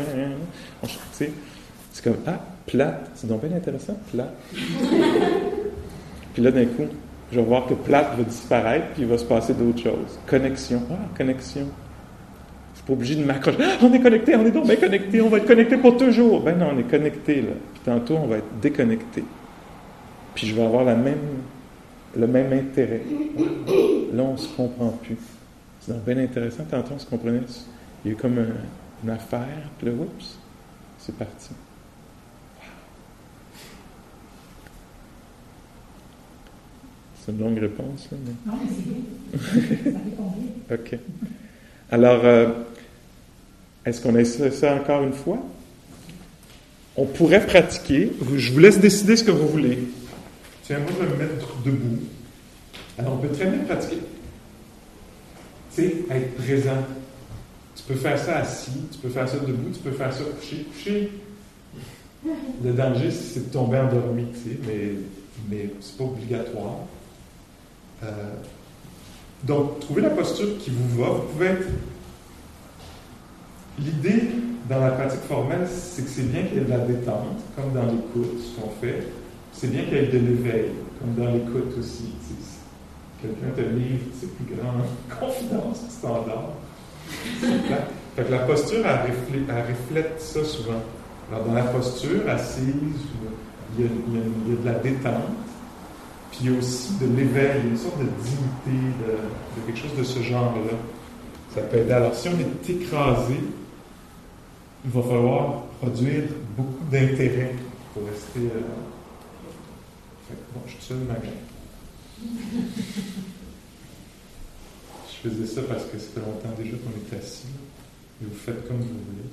je sais. C'est comme, ah, plate. C'est donc bien intéressant, plate. Puis là, d'un coup, je vais voir que plate va disparaître, puis il va se passer d'autres choses. Connexion. Ah, connexion. Je ne suis pas obligé de m'accrocher. Ah, on est connecté, on est donc bien connecté, on va être connecté pour toujours. Ben non, on est connecté, là. Puis tantôt, on va être déconnecté. Puis je vais avoir la même... le même intérêt. Là, on ne se comprend plus. C'est donc bien intéressant. Tantôt, on se comprenait. Il y a eu comme un, une affaire, puis là, oups, c'est parti. C'est une longue réponse, là, mais... Non, mais c'est bien. Ça OK. Alors, euh, est-ce qu'on essaie ça encore une fois? On pourrait pratiquer. Je vous laisse décider ce que vous voulez. j'aimerais me mettre debout. Alors, on peut très bien pratiquer. Tu sais, être présent. Tu peux faire ça assis, tu peux faire ça debout, tu peux faire ça couché, couché. Le danger, c'est de tomber endormi, tu sais, mais, mais c'est pas obligatoire. Euh, donc, trouvez la posture qui vous va. Vous pouvez être... L'idée dans la pratique formelle, c'est que c'est bien qu'il y ait de la détente, comme dans l'écoute, ce qu'on fait. C'est bien qu'il y ait de l'éveil, comme dans l'écoute aussi. Quelqu'un te livre ses plus grandes confidences, tu t'endors. Fait que la posture, elle, reflè- elle reflète ça souvent. Alors, dans la posture, assise, il y a, il y a, il y a de la détente, puis il y a aussi de l'éveil, une sorte de dignité, de, de quelque chose de ce genre-là. Ça peut aider. Alors, si on est écrasé, il va falloir produire beaucoup d'intérêt pour rester... Euh... Fait que, bon, je suis seul de ma gueule. Je faisais ça parce que c'était longtemps déjà qu'on est assis, et vous faites comme vous voulez.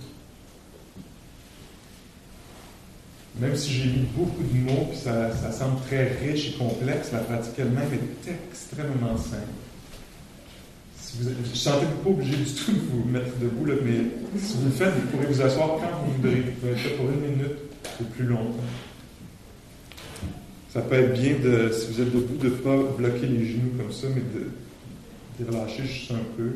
Même si j'ai lu beaucoup de mots, puis ça, ça semble très riche et complexe, la pratique elle-même est extrêmement simple. Si vous, je ne sentais pas obligé du tout de vous mettre debout, là, mais si vous le faites, vous pourrez vous asseoir quand vous voudrez. Vous pouvez le faire pour une minute ou plus longtemps. Ça peut être bien, de, si vous êtes debout, de ne pas bloquer les genoux comme ça, mais de, de relâcher juste un peu.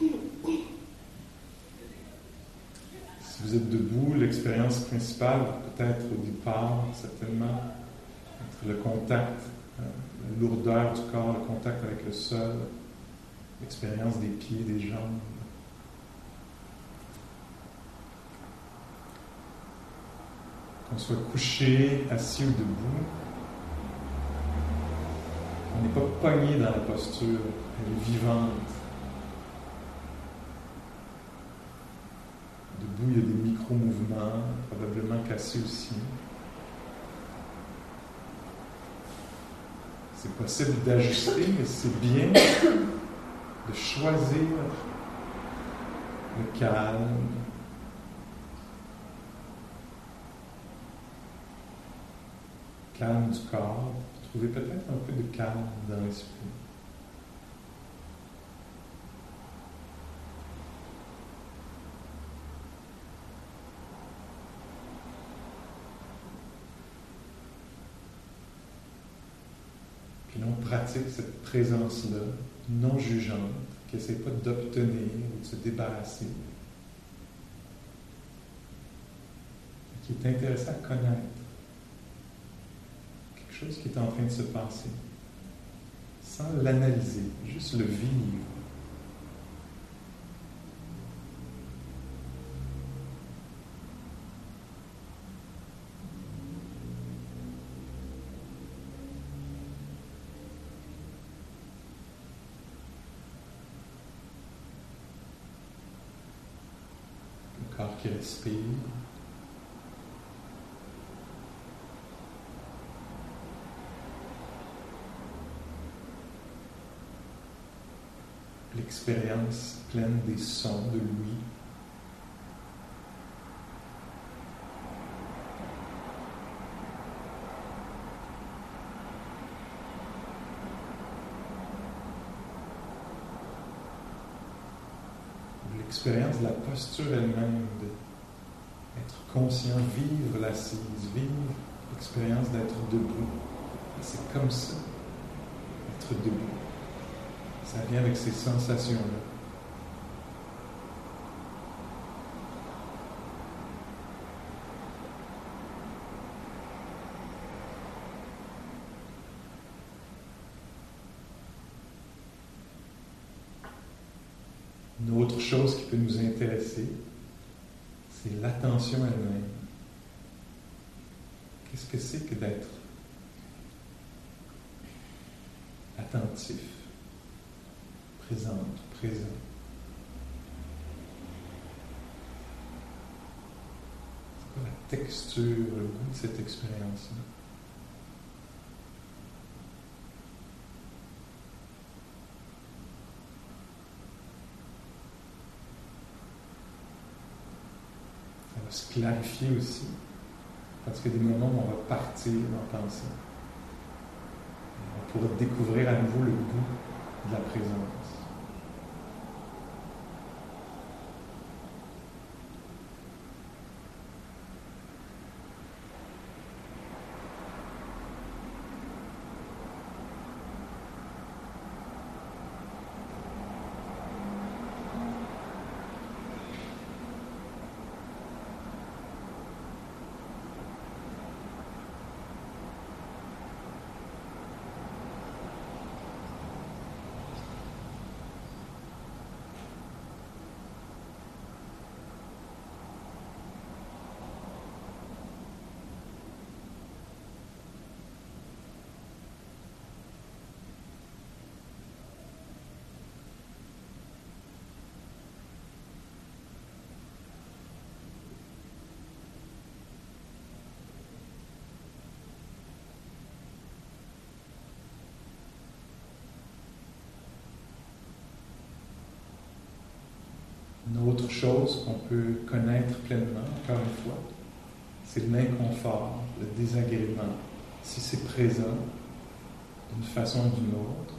Si vous êtes debout, l'expérience principale, peut-être au départ, certainement, entre le contact, hein, la lourdeur du corps, le contact avec le sol, l'expérience des pieds, des jambes. Qu'on soit couché, assis ou debout, on n'est pas pogné dans la posture, elle est vivante. Debout, il y a des micro-mouvements, probablement cassés aussi. C'est possible d'ajuster, mais c'est bien de choisir le calme. Calme du corps. Trouver peut-être un peu de calme dans l'esprit. Pratique cette présence-là, non jugeante, qui n'essaie pas d'obtenir ou de se débarrasser, qui est intéressée à connaître quelque chose qui est en train de se passer, sans l'analyser, juste le vivre. Qui respire. L'expérience pleine des sons de l'ouïe. L'expérience de la posture elle-même, d'être conscient, vivre l'assise, vivre l'expérience d'être debout. Et c'est comme ça, être debout. Ça vient avec ces sensations-là. Une autre chose qui peut nous intéresser, c'est l'attention elle-même. Qu'est-ce que c'est que d'être attentif, présent, présent? C'est quoi la texture, le goût de cette expérience-là? Se clarifier aussi, parce que des moments où on va partir en pensée, pour découvrir à nouveau le goût de la présence. Une autre chose qu'on peut connaître pleinement, encore une fois, c'est l'inconfort, le désagrément. Si c'est présent, d'une façon ou d'une autre,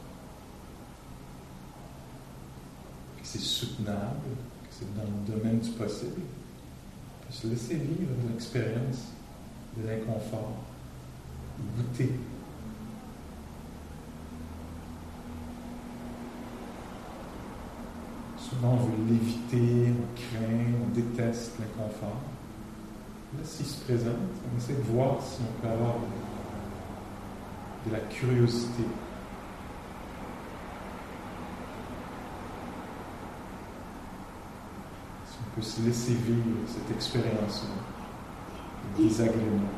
que c'est soutenable, que c'est dans le domaine du possible, on peut se laisser vivre l'expérience de l'inconfort, goûter. Souvent, on veut l'éviter, on craint, on déteste l'inconfort. Là, s'il se présente, on essaie de voir si on peut avoir de, de la curiosité. Si on peut se laisser vivre cette expérience-là, le désagrément.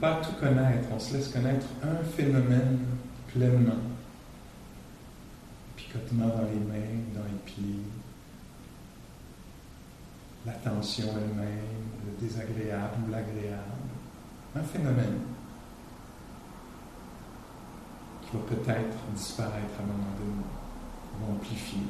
Pas tout connaître, on se laisse connaître un phénomène pleinement. Le picotement dans les mains, dans les pieds, la tension elle-même, le désagréable ou l'agréable. Un phénomène qui va peut-être disparaître à un moment donné, ou amplifier.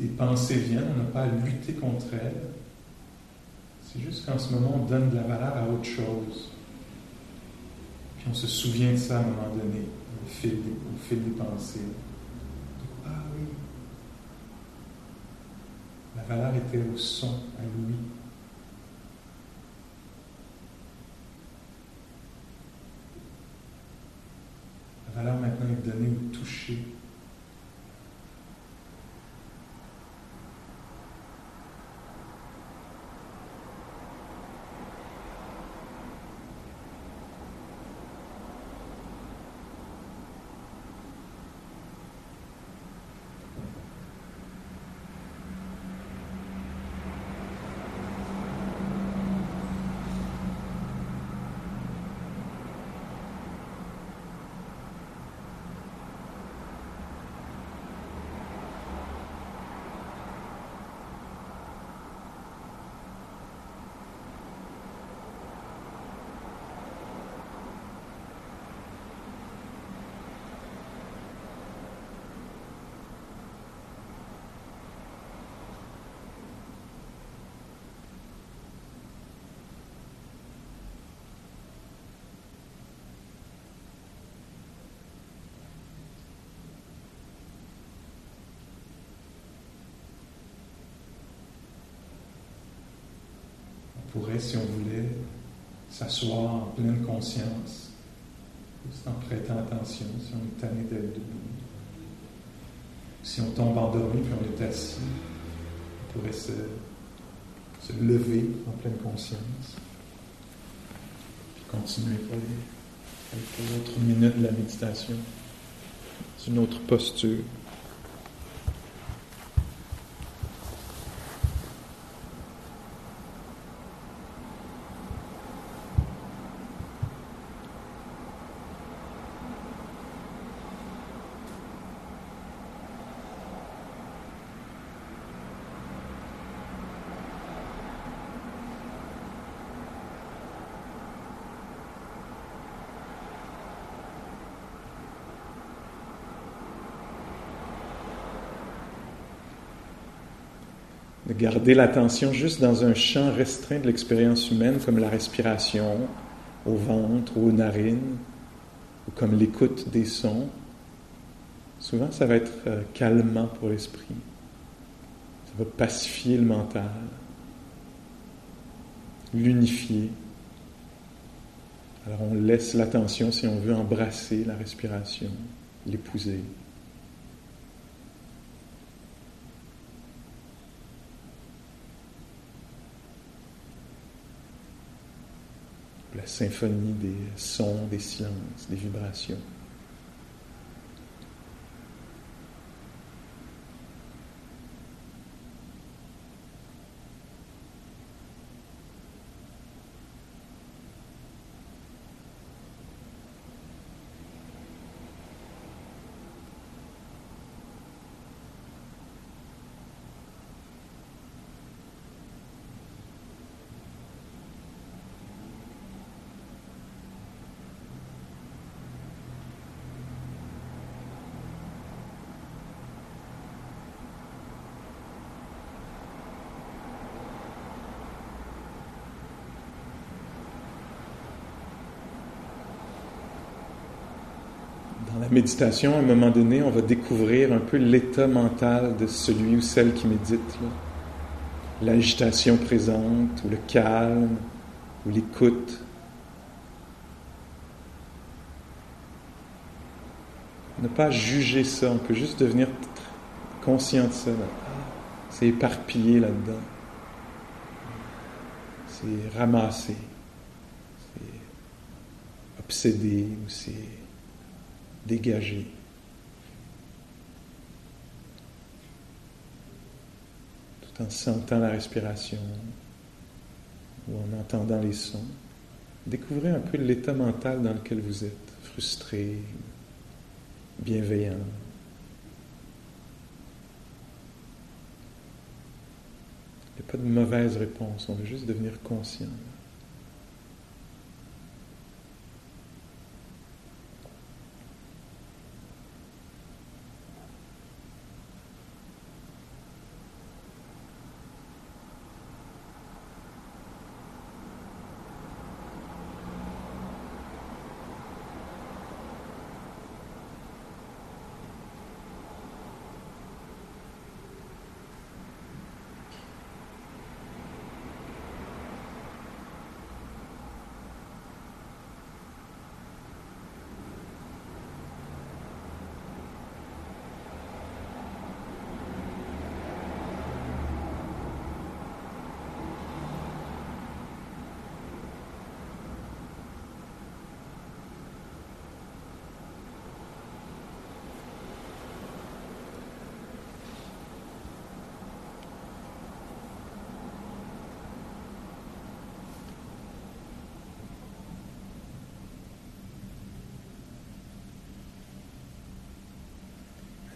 Les pensées viennent, on n'a pas à lutter contre elles. C'est juste qu'en ce moment, on donne de la valeur à autre chose. Puis on se souvient de ça à un moment donné, au fil des, au fil des pensées. Ah oui, la valeur était au son, à l'ouïe. La valeur maintenant est donnée au toucher. pourrait, si on voulait, s'asseoir en pleine conscience, juste en prêtant attention, si on est tanné d'être debout. Si on tombe endormi puis on est assis, on pourrait se, se lever en pleine conscience, puis continuer pour les quelques autres minutes de la méditation, dans une autre posture. De garder l'attention juste dans un champ restreint de l'expérience humaine, comme la respiration, au ventre, aux narines, ou comme l'écoute des sons. Souvent, ça va être euh, calmant pour l'esprit. Ça va pacifier le mental, l'unifier. Alors, on laisse l'attention, si on veut, embrasser la respiration, l'épouser. La symphonie des sons, des silences, des vibrations. Méditation, à un moment donné, on va découvrir un peu l'état mental de celui ou celle qui médite, là. L'agitation présente, ou le calme, ou l'écoute. Ne pas juger ça, on peut juste devenir conscient de ça, là. C'est éparpillé là-dedans. C'est ramassé. C'est obsédé, ou c'est dégagé. Tout en sentant la respiration ou en entendant les sons, découvrez un peu l'état mental dans lequel vous êtes, frustré, bienveillant. Il n'y a pas de mauvaise réponse, on veut juste devenir conscient.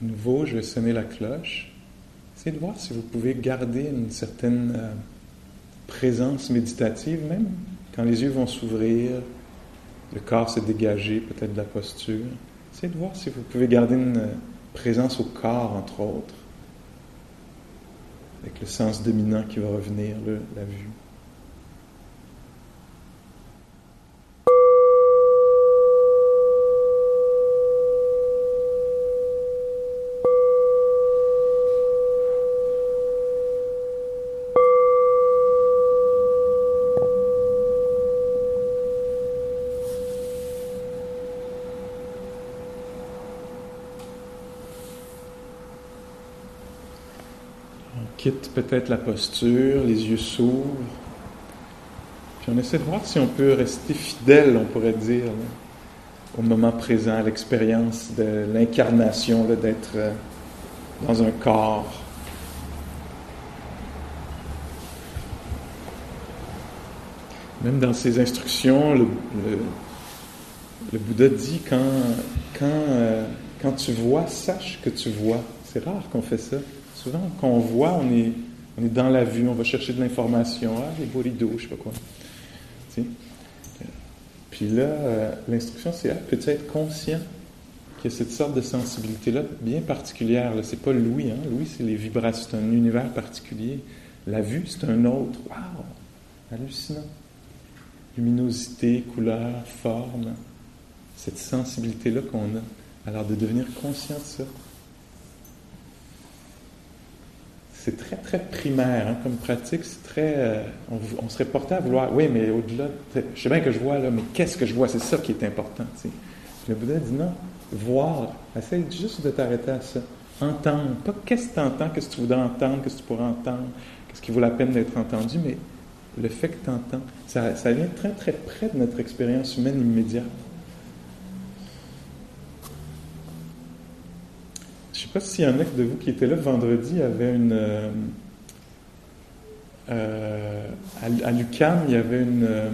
À nouveau, je vais sonner la cloche. Essayez de voir si vous pouvez garder une certaine euh, présence méditative, même quand les yeux vont s'ouvrir, le corps se dégager peut-être de la posture. Essayez de voir si vous pouvez garder une euh, présence au corps, entre autres, avec le sens dominant qui va revenir, le, la vue. quitte peut-être la posture, les yeux s'ouvrent. Puis on essaie de voir si on peut rester fidèle, on pourrait dire, là, au moment présent, à l'expérience de l'incarnation, là, d'être dans un corps. Même dans ses instructions, le, le, le Bouddha dit quand, quand, euh, quand tu vois, sache que tu vois. C'est rare qu'on fait ça. Souvent, quand on voit, on est, on est dans la vue, on va chercher de l'information. Ah, les beaux rideaux, je sais pas quoi. Tu sais? Puis là, euh, l'instruction, c'est ah, peux-tu être conscient qu'il y a cette sorte de sensibilité-là bien particulière. Là, c'est pas l'ouïe, hein? L'ouïe, c'est les vibrations, c'est un univers particulier. La vue, c'est un autre. Waouh! Hallucinant. Luminosité, couleur, forme, cette sensibilité-là qu'on a. Alors, de devenir conscient de ça. C'est très, très primaire, hein, comme pratique. C'est très... Euh, on, on serait porté à vouloir... Oui, mais au-delà... Je sais bien que je vois, là, mais qu'est-ce que je vois? C'est ça qui est important, tu sais. Le Bouddha dit non. Voir. Essaye juste de t'arrêter à ça. Entendre. Pas qu'est-ce que tu entends, qu'est-ce que tu voudrais entendre, qu'est-ce que tu pourrais entendre, qu'est-ce qui vaut la peine d'être entendu, mais le fait que tu entends, ça, ça vient très, très près de notre expérience humaine immédiate. Je ne sais pas s'il y en a de vous qui étaient là vendredi, avait une... Euh, euh, à, à l'U Q A M, il y avait une, euh,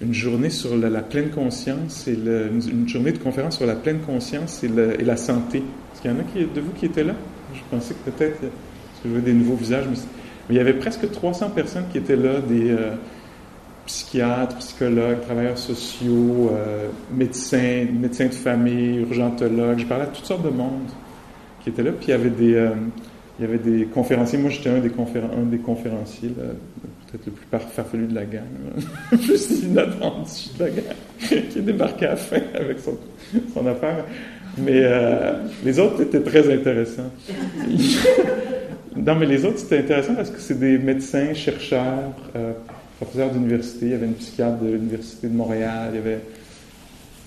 une journée sur la, la pleine conscience, et le, une, une journée de conférence sur la pleine conscience et, le, et la santé. Est-ce qu'il y en a qui, de vous qui étaient là? Je pensais que peut-être... Parce que je vois des nouveaux visages, mais... Mais il y avait presque trois cents personnes qui étaient là, des euh, psychiatres, psychologues, travailleurs sociaux, euh, médecins, médecins de famille, urgentologues. Je parlais à toutes sortes de monde qui étaient là. Puis il y avait des, euh, il y avait des conférenciers. Moi, j'étais un des, conféren- un des conférenciers, là, peut-être le plus par- farfelu de la gang. Juste inattendu de la gang, qui débarquait à la fin avec son, son affaire. Mais euh, les autres étaient très intéressants. Non, mais les autres, c'était intéressant parce que c'est des médecins, chercheurs, euh, professeurs d'université. Il y avait une psychiatre de l'Université de Montréal. Il y avait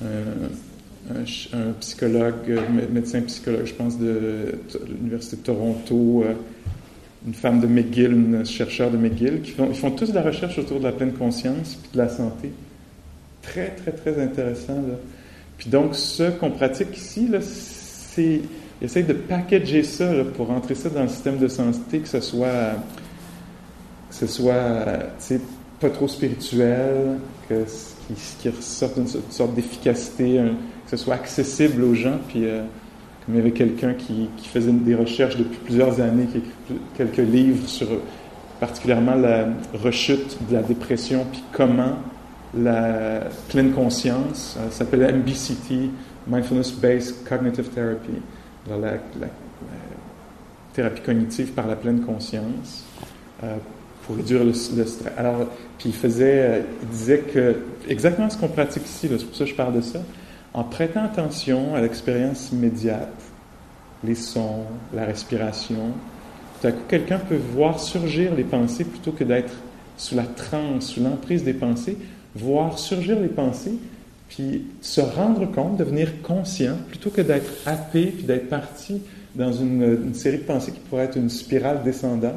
un, un, un psychologue, mé- médecin psychologue, je pense, de, de l'Université de Toronto. Euh, une femme de McGill, une chercheure de McGill. Qui font, ils font tous de la recherche autour de la pleine conscience et de la santé. Très, très, très intéressant, là. Puis donc, ce qu'on pratique ici, là, c'est... Essaye de packager ça là, pour rentrer ça dans le système de santé, que ce soit, que ce soit pas trop spirituel, que, qu'il ressorte une sorte d'efficacité, un, que ce soit accessible aux gens. Puis, euh, comme il y avait quelqu'un qui, qui faisait des recherches depuis plusieurs années, qui écrit quelques livres sur particulièrement la rechute de la dépression, puis comment la pleine conscience, ça s'appelle M B C T, Mindfulness Based Cognitive Therapy. Alors, la, la, la thérapie cognitive par la pleine conscience euh, pour réduire le, le stress. Alors, puis il faisait, euh, il disait que, exactement ce qu'on pratique ici, là, c'est pour ça que je parle de ça, en prêtant attention à l'expérience immédiate, les sons, la respiration, tout à coup, quelqu'un peut voir surgir les pensées plutôt que d'être sous la transe, sous l'emprise des pensées, voir surgir les pensées. Puis se rendre compte, devenir conscient, plutôt que d'être happé, puis d'être parti dans une, une série de pensées qui pourrait être une spirale descendante,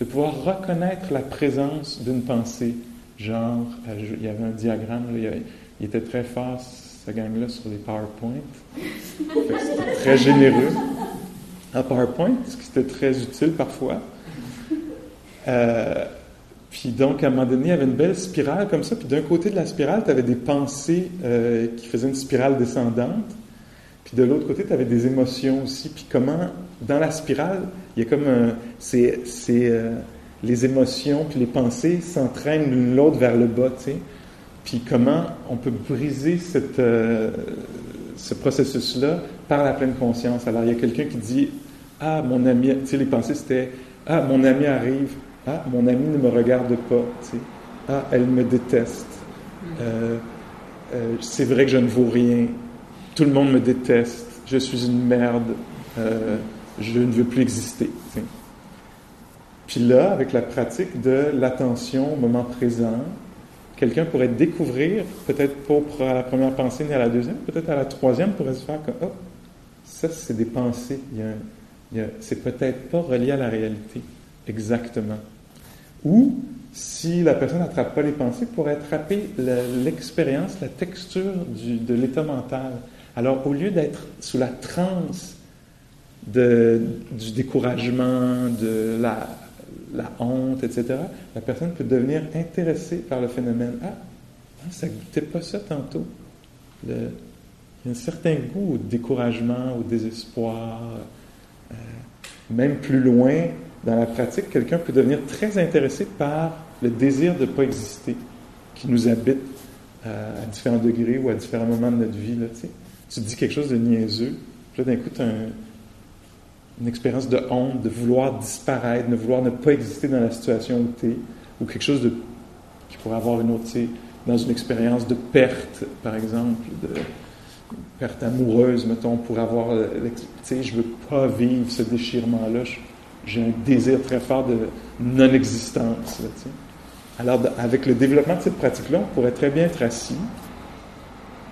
de pouvoir reconnaître la présence d'une pensée. Genre, il y avait un diagramme, là, il, avait, il était très fort, cette gang-là, sur les PowerPoint. C'était très généreux. Un PowerPoint, ce qui était très utile parfois. Euh... Puis donc, à un moment donné, il y avait une belle spirale comme ça. Puis d'un côté de la spirale, tu avais des pensées euh, qui faisaient une spirale descendante. Puis de l'autre côté, tu avais des émotions aussi. Puis comment, dans la spirale, il y a comme un... C'est, c'est, euh, les émotions puis les pensées s'entraînent l'une l'autre vers le bas, tu sais. Puis comment on peut briser cette, euh, ce processus-là par la pleine conscience. Alors, il y a quelqu'un qui dit « Ah, mon ami... » Tu sais, les pensées, c'était « Ah, mon ami arrive. » « Ah, mon ami ne me regarde pas. » « Ah, elle me déteste. Euh, »« euh, C'est vrai que je ne vaux rien. »« Tout le monde me déteste. »« Je suis une merde. Euh, »« Je ne veux plus exister. » Puis là, avec la pratique de l'attention au moment présent, quelqu'un pourrait découvrir, peut-être pas à la première pensée ni à la deuxième, peut-être à la troisième, pourrait se faire comme « Oh, ça, c'est des pensées. » Il y a un, il y a, c'est peut-être pas relié à la réalité. exactement. Ou, si la personne n'attrape pas les pensées, pourrait attraper la, l'expérience, la texture du, de l'état mental. Alors, au lieu d'être sous la transe de, du découragement, de la, la honte, et cetera, la personne peut devenir intéressée par le phénomène. Ah, ça ne goûtait pas ça tantôt. Le, il y a un certain goût au découragement, au désespoir. Euh, même plus loin, dans la pratique, quelqu'un peut devenir très intéressé par le désir de ne pas exister qui nous habite euh, à différents degrés ou à différents moments de notre vie. Là, tu sais. Tu dis quelque chose de niaiseux, puis là, d'un coup, tu as un, une expérience de honte, de vouloir disparaître, de vouloir ne pas exister dans la situation où tu es, ou quelque chose de, qui pourrait avoir une autre, tu sais, dans une expérience de perte, par exemple, de perte amoureuse, mettons, pour avoir, tu sais, je ne veux pas vivre ce déchirement-là, je, j'ai un désir très fort de non-existence, là, tu sais. Alors, avec le développement de cette pratique-là, on pourrait très bien être assis,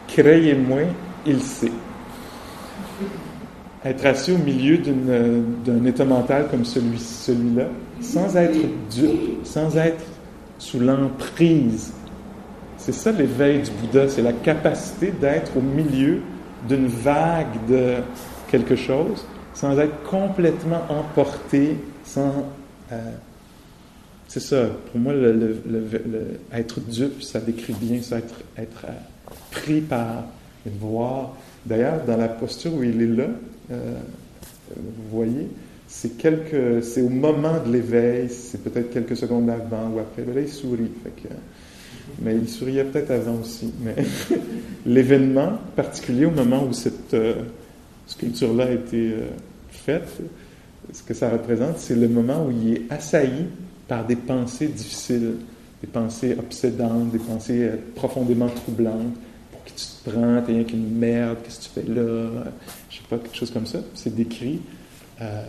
croyez-moi, il sait. Être assis au milieu d'une, d'un état mental comme celui, celui-là, sans être dupe, sans être sous l'emprise. C'est ça l'éveil du Bouddha, c'est la capacité d'être au milieu d'une vague de quelque chose, sans être complètement emporté, sans... Euh, c'est ça, pour moi, le, le, le, le, être dupe, ça décrit bien ça, être, être euh, pris par le voir. D'ailleurs, dans la posture où il est là, euh, vous voyez, c'est, quelques, c'est au moment de l'éveil, c'est peut-être quelques secondes avant ou après, mais là, il sourit, fait que... Mais il souriait peut-être avant aussi. Mais l'événement particulier au moment où cette euh, sculpture-là a été euh, faite, ce que ça représente, c'est le moment où il est assailli par des pensées difficiles, des pensées obsédantes, des pensées euh, profondément troublantes. Pour qui tu te prends, t'es rien qu'une merde, qu'est-ce que tu fais là, je sais pas, quelque chose comme ça. C'est décrit euh,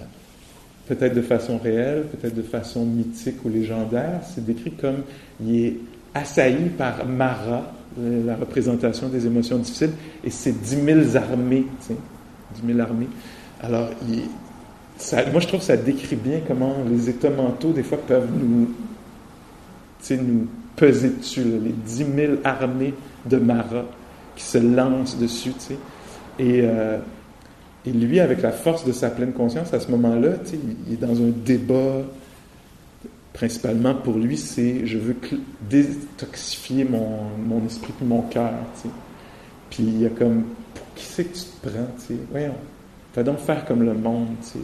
peut-être de façon réelle, peut-être de façon mythique ou légendaire. C'est décrit comme il est assailli par Mara, la représentation des émotions difficiles, et ses dix mille armées, tu sais, dix mille armées. Alors, il, ça, moi, je trouve que ça décrit bien comment les états mentaux, des fois, peuvent nous, tu sais, nous peser dessus, là, les dix mille armées de Mara qui se lancent dessus, tu sais. Et, euh, et lui, avec la force de sa pleine conscience, à ce moment-là, tu sais, il est dans un débat. Principalement, pour lui, c'est « je veux cl- détoxifier mon, mon esprit et mon cœur. » Puis il y a comme « pour qui c'est que tu te prends? » t'sais? Voyons, t'as donc faire comme le monde. T'sais.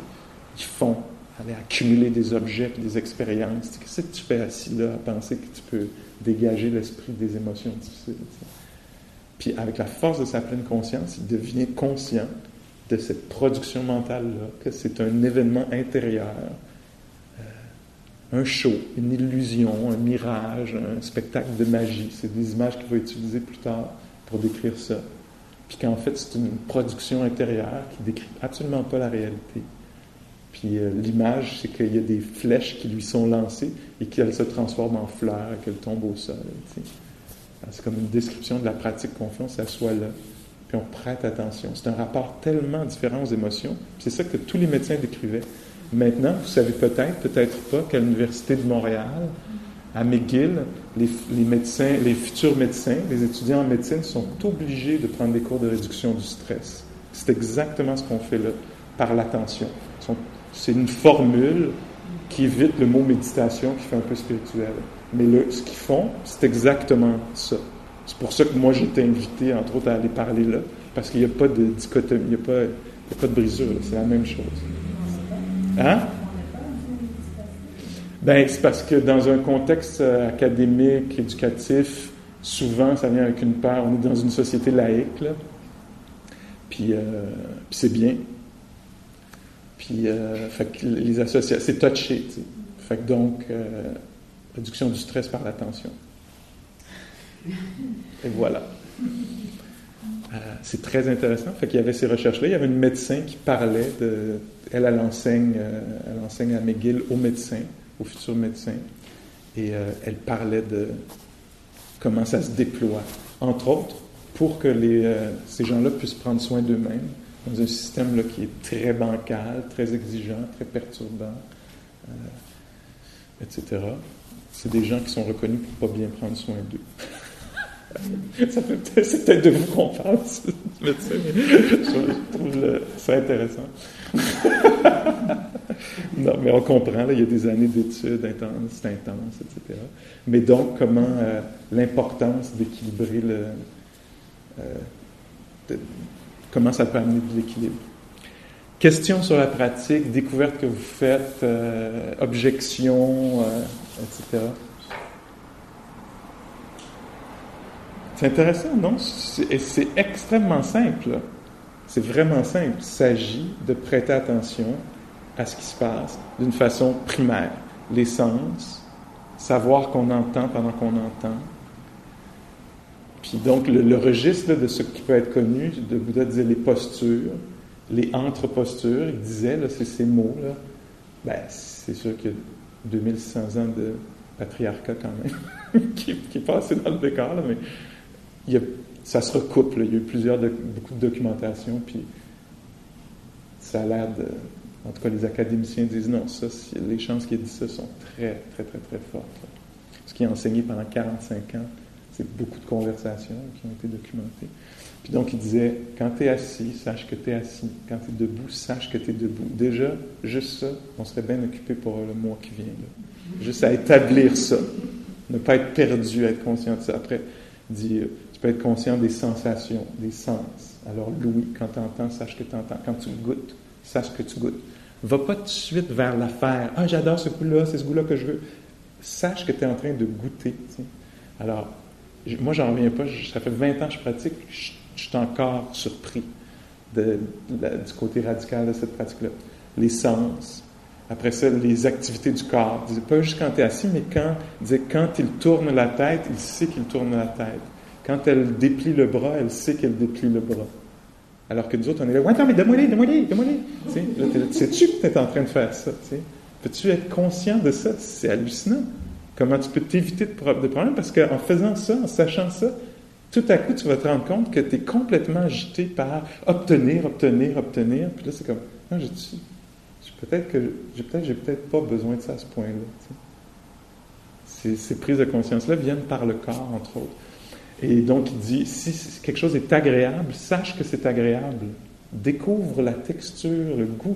Ils font aller accumuler des objets et des expériences. T'sais. Qu'est-ce que tu fais assis là à penser que tu peux dégager l'esprit des émotions difficiles? Puis avec la force de sa pleine conscience, il devient conscient de cette production mentale-là, que c'est un événement intérieur. Un show, une illusion, un mirage, un spectacle de magie. C'est des images qu'il va utiliser plus tard pour décrire ça. Puis qu'en fait, c'est une production intérieure qui ne décrit absolument pas la réalité. Puis euh, l'image, c'est qu'il y a des flèches qui lui sont lancées et qu'elle se transforme en fleurs et qu'elle tombe au sol. Tu sais. Alors, c'est comme une description de la pratique qu'on fait, on s'assoit là, puis on prête attention. C'est un rapport tellement différent aux émotions. Puis c'est ça que tous les médecins décrivaient. Maintenant, vous savez peut-être, peut-être pas, qu'à l'Université de Montréal, à McGill, les, les médecins, les futurs médecins, les étudiants en médecine sont obligés de prendre des cours de réduction du stress. C'est exactement ce qu'on fait là, par l'attention. C'est une formule qui évite le mot méditation, qui fait un peu spirituel. Mais le, ce qu'ils font, c'est exactement ça. C'est pour ça que moi, j'étais invité, entre autres, à aller parler là, parce qu'il n'y a pas de dichotomie, il n'y a pas, il n'y a pas de brisure, là, c'est la même chose. Hein? Ben, c'est parce que dans un contexte académique, éducatif, souvent, ça vient avec une peur. On est dans une société laïque, là. Puis, euh, puis c'est bien. Puis, euh, fait que les associations, c'est touché, tu sais. Fait que donc, euh, réduction du stress par l'attention. Et voilà. Euh, c'est très intéressant. Fait qu'il y avait ces recherches-là. Il y avait une médecin qui parlait de... Elle, elle enseigne, euh, elle enseigne à McGill aux médecins, aux futurs médecins. Et euh, elle parlait de comment ça se déploie. Entre autres, pour que les, euh, ces gens-là puissent prendre soin d'eux-mêmes dans un système là, qui est très bancal, très exigeant, très perturbant. Euh, et cetera. C'est des gens qui sont reconnus pour ne pas bien prendre soin d'eux. Ça peut peut-être, c'est peut-être de vous qu'on parle, ce médecin, mais je trouve le, ça intéressant. Non, mais on comprend, là, il y a des années d'études intenses, c'est intense, et cetera. Mais donc, comment euh, l'importance d'équilibrer le... Euh, de, comment ça peut amener de l'équilibre. Questions sur la pratique, découvertes que vous faites, euh, objections, euh, et cetera. C'est intéressant, non? C'est, c'est extrêmement simple. C'est vraiment simple. Il s'agit de prêter attention à ce qui se passe d'une façon primaire. Les sens, savoir qu'on entend pendant qu'on entend. Puis donc, le, le registre là, de ce qui peut être connu, de Bouddha disait les postures, les entre-postures, il disait, là, c'est ces mots-là, ben, c'est sûr qu'il y a deux mille six cents ans de patriarcat quand même qui, qui est passé dans le décor, là, mais il y a, ça se recoupe, là. Il y a eu plusieurs, de, beaucoup de documentation, puis ça a l'air de... En tout cas, les académiciens disent non, ça, les chances qu'il ait dit ça sont très, très, très, très fortes. Là. Ce qui est enseigné pendant quarante-cinq ans, c'est beaucoup de conversations qui ont été documentées. Puis donc, il disait, quand tu es assis, sache que tu es assis. Quand tu es debout, sache que tu es debout. Déjà, juste ça, on serait bien occupé pour le mois qui vient. Là. Juste à établir ça. Ne pas être perdu, être conscient de ça. Après, il dit, tu peux être conscient des sensations, des sens. Alors, l'ouïe, quand tu entends, sache que tu entends. Quand tu goûtes, sache que tu goûtes. Va pas tout de suite vers l'affaire. Ah, j'adore ce goût-là, c'est ce goût-là que je veux. Sache que tu es en train de goûter. T'sais. Alors, moi, j'en reviens pas. Ça fait vingt ans que je pratique. Je, je suis encore surpris de, de, de, du côté radical de cette pratique-là. Les sens. Après ça, les activités du corps. Pas juste quand tu es assis, mais quand, quand il tourne la tête, il sait qu'il tourne la tête. Quand elle déplie le bras, elle sait qu'elle déplie le bras. Alors que nous autres, on est là, « Ouais, attends, mais donne-moi-les, donne-moi-les, donne-moi-les! » Là, t'es là, sais-tu que tu es en train de faire ça? T'sais? Peux-tu être conscient de ça? C'est hallucinant. Comment tu peux t'éviter de, pro- de problèmes? Parce qu'en faisant ça, en sachant ça, tout à coup, tu vas te rendre compte que tu es complètement agité par obtenir, obtenir, obtenir. Puis là, c'est comme, non, j'ai, j'ai peut-être que j'ai peut-être, j'ai peut-être pas besoin de ça à ce point-là. Ces, ces prises de conscience-là viennent par le corps, entre autres. Et donc, il dit, si quelque chose est agréable, sache que c'est agréable. Découvre la texture, le goût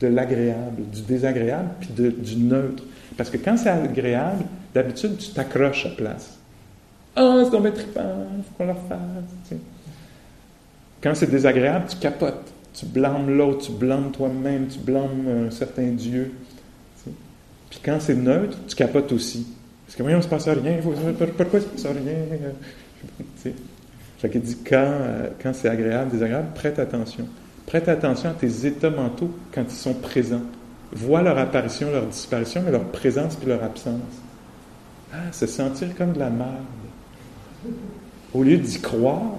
de l'agréable, du désagréable, puis de, du neutre. Parce que quand c'est agréable, d'habitude, tu t'accroches à place. « Ah, c'est tombé trippant, il faut qu'on le refasse. » tu sais. Quand c'est désagréable, tu capotes. Tu blâmes l'autre, tu blâmes toi-même, tu blâmes un certain Dieu. Tu sais. Puis quand c'est neutre, tu capotes aussi. Parce que « Voyons, il ne se passe rien. Pourquoi il ne se passe rien? » T'sais. Fait qu'il dit quand, euh, quand c'est agréable, désagréable, prête attention. Prête attention à tes états mentaux quand ils sont présents. Vois leur apparition, leur disparition, mais leur présence puis leur absence. Ah, se sentir comme de la merde. Au lieu d'y croire,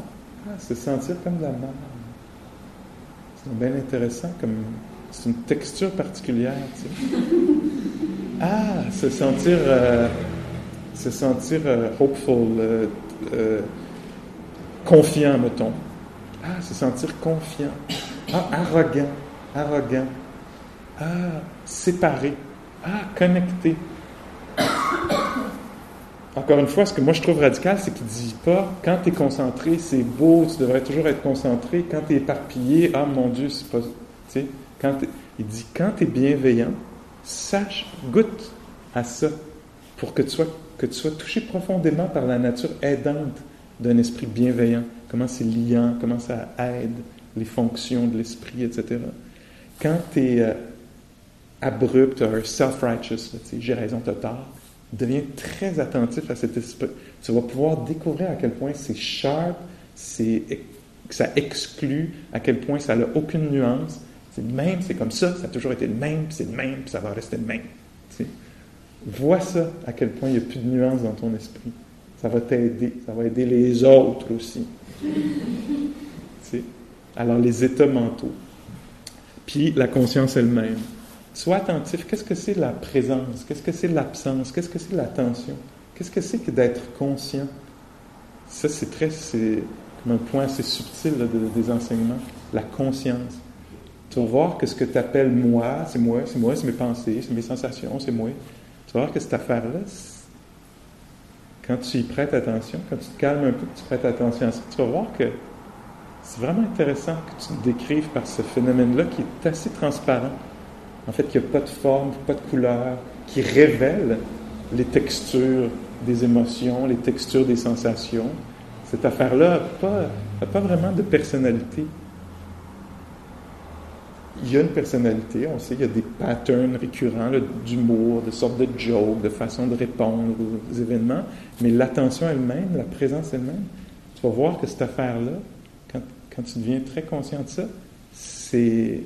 ah, se sentir comme de la merde. C'est bien intéressant, comme c'est une texture particulière. T'sais. Ah, se sentir, euh, se sentir euh, hopeful. Euh, Euh, confiant, mettons. Ah, se sentir confiant. Ah, arrogant. Arrogant. Ah, séparé. Ah, connecté. Encore une fois, ce que moi je trouve radical, c'est qu'il ne dit pas quand tu es concentré, c'est beau, tu devrais toujours être concentré. Quand tu es éparpillé, ah mon Dieu, c'est pas. Tu sais, quand t'es... Il dit quand tu es bienveillant, sache, goûte à ça pour que tu sois. que tu sois touché profondément par la nature aidante d'un esprit bienveillant, comment c'est liant, comment ça aide les fonctions de l'esprit, et cetera. Quand tu es euh, abrupt, self-righteous, là, j'ai raison, t'as tort, deviens très attentif à cet esprit. Tu vas pouvoir découvrir à quel point c'est sharp, c'est, ça exclut, à quel point ça n'a aucune nuance. C'est le même, c'est comme ça, ça a toujours été le même, puis c'est le même, puis ça va rester le même. T'sais. Vois ça, à quel point il n'y a plus de nuances dans ton esprit. Ça va t'aider, ça va aider les autres aussi. Tu sais? Alors, les états mentaux. Puis, la conscience elle-même. Sois attentif. Qu'est-ce que c'est la présence? Qu'est-ce que c'est l'absence? Qu'est-ce que c'est l'attention? Qu'est-ce que c'est que d'être conscient? Ça, c'est très, c'est comme un point assez subtil là, de, des enseignements. La conscience. Tu vas voir que ce que tu appelles « moi », c'est moi, c'est moi, c'est mes pensées, c'est mes sensations, c'est moi. Tu vas voir que c'est ta farlesse. Quand tu y prêtes attention, quand tu te calmes un peu, que tu prêtes attention à ça, tu vas voir que c'est vraiment intéressant que tu te décrives par ce phénomène-là qui est assez transparent. En fait, qui n'a pas de forme, pas de couleur, qui révèle les textures des émotions, les textures des sensations. Cette affaire-là n'a pas, a pas vraiment de personnalité. Il y a une personnalité, on sait qu'il y a des patterns récurrents là, d'humour, de sortes de jokes, de façons de répondre aux événements, mais l'attention elle-même, la présence elle-même, tu vas voir que cette affaire-là, quand, quand tu deviens très conscient de ça, c'est...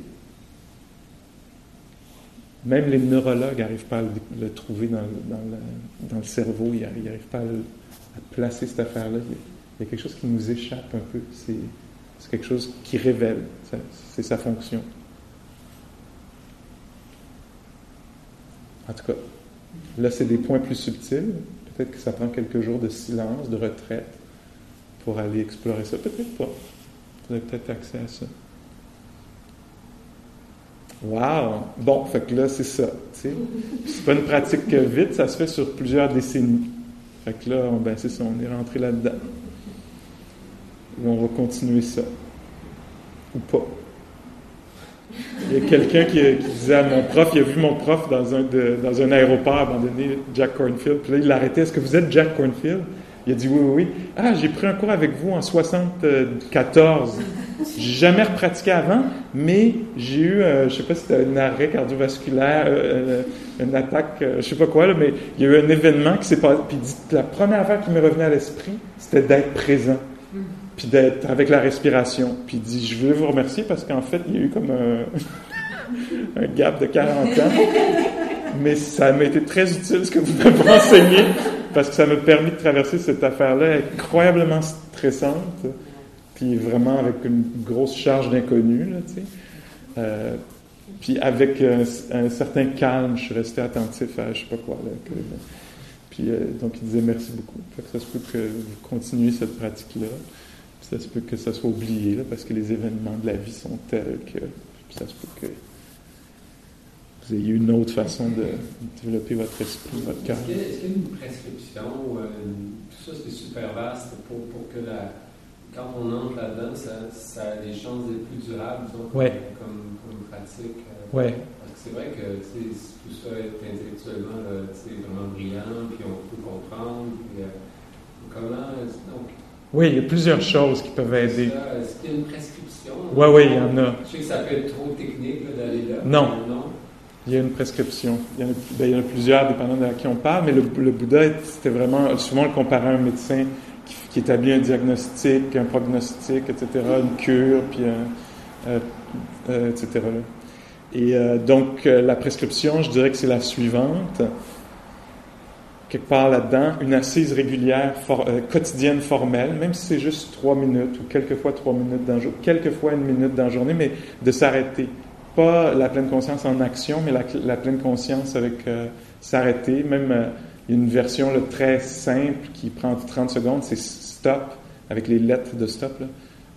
Même les neurologues n'arrivent pas à le, le trouver dans, dans, le, dans le cerveau, ils n'arrivent pas à, le, à placer cette affaire-là. Il y a quelque chose qui nous échappe un peu, c'est, c'est quelque chose qui révèle, ça, c'est sa fonction. En tout cas, là, c'est des points plus subtils. Peut-être que ça prend quelques jours de silence, de retraite, pour aller explorer ça. Peut-être pas. Vous avez peut-être accès à ça. Wow! Bon, fait que là, c'est ça. T'sais. C'est pas une pratique vite, ça se fait sur plusieurs décennies. Fait que là, on, ben, c'est ça, on est rentré là-dedans. Et on va continuer ça. Ou pas. Il y a quelqu'un qui, qui disait à mon prof, il a vu mon prof dans un, de, dans un aéroport abandonné, Jack Cornfield, puis là, il l'arrêtait. Est-ce que vous êtes Jack Cornfield? Il a dit oui, oui, oui. Ah, j'ai pris un cours avec vous en soixante-quatorze. J'ai jamais repratiqué avant, mais j'ai eu, euh, je sais pas si c'était un arrêt cardiovasculaire, euh, une attaque, euh, je sais pas quoi, là, mais il y a eu un événement qui s'est passé. Puis la première affaire qui me revenait à l'esprit, c'était d'être présent. Puis d'être avec la respiration. Puis il dit, je veux vous remercier parce qu'en fait, il y a eu comme un, un gap de quarante ans. Mais ça m'a été très utile ce que vous m'avez enseigné parce que ça m'a permis de traverser cette affaire-là incroyablement stressante. Puis vraiment avec une grosse charge d'inconnu, là, tu sais. Euh, puis avec un, un certain calme, je suis resté attentif à je sais pas quoi, là, que, puis euh, donc il disait merci beaucoup. Fait que ça se peut que vous continuez cette pratique-là. Ça se peut que ça soit oublié, là, parce que les événements de la vie sont tels que... Puis ça se peut que vous ayez une autre façon de développer votre esprit, votre cœur. Est-ce, est-ce qu'il y a une prescription? Euh, tout ça, c'est super vaste pour, pour que la, quand on entre là-dedans, ça, ça a des chances d'être plus durables, disons, ouais. comme, comme, comme pratique. Euh, ouais. Parce que c'est vrai que tout ça est intellectuellement là, vraiment brillant, puis on peut comprendre. Puis, euh, comment... Donc, oui, il y a plusieurs choses qui peuvent aider. Est-ce qu'il y a une prescription? Oui, oui, il y en a. Je sais que ça peut être trop technique là, d'aller là. Non. non. Il y a une prescription. Il y en a, ben, il y en a plusieurs, dépendant de qui on parle, mais le, le Bouddha, c'était vraiment... Souvent, on le comparait à un médecin qui, qui établit un diagnostic, un prognostic, et cetera, une cure, puis un, euh, euh, et cetera. Et euh, donc, euh, la prescription, je dirais que c'est la suivante... quelque part là-dedans, une assise régulière, for, euh, quotidienne, formelle, même si c'est juste trois minutes, ou quelquefois trois minutes dans le jour, quelquefois une minute dans la journée, mais de s'arrêter. Pas la pleine conscience en action, mais la, la pleine conscience avec euh, s'arrêter. Même euh, une version là, très simple qui prend trente secondes, c'est STOP, avec les lettres de STOP, là,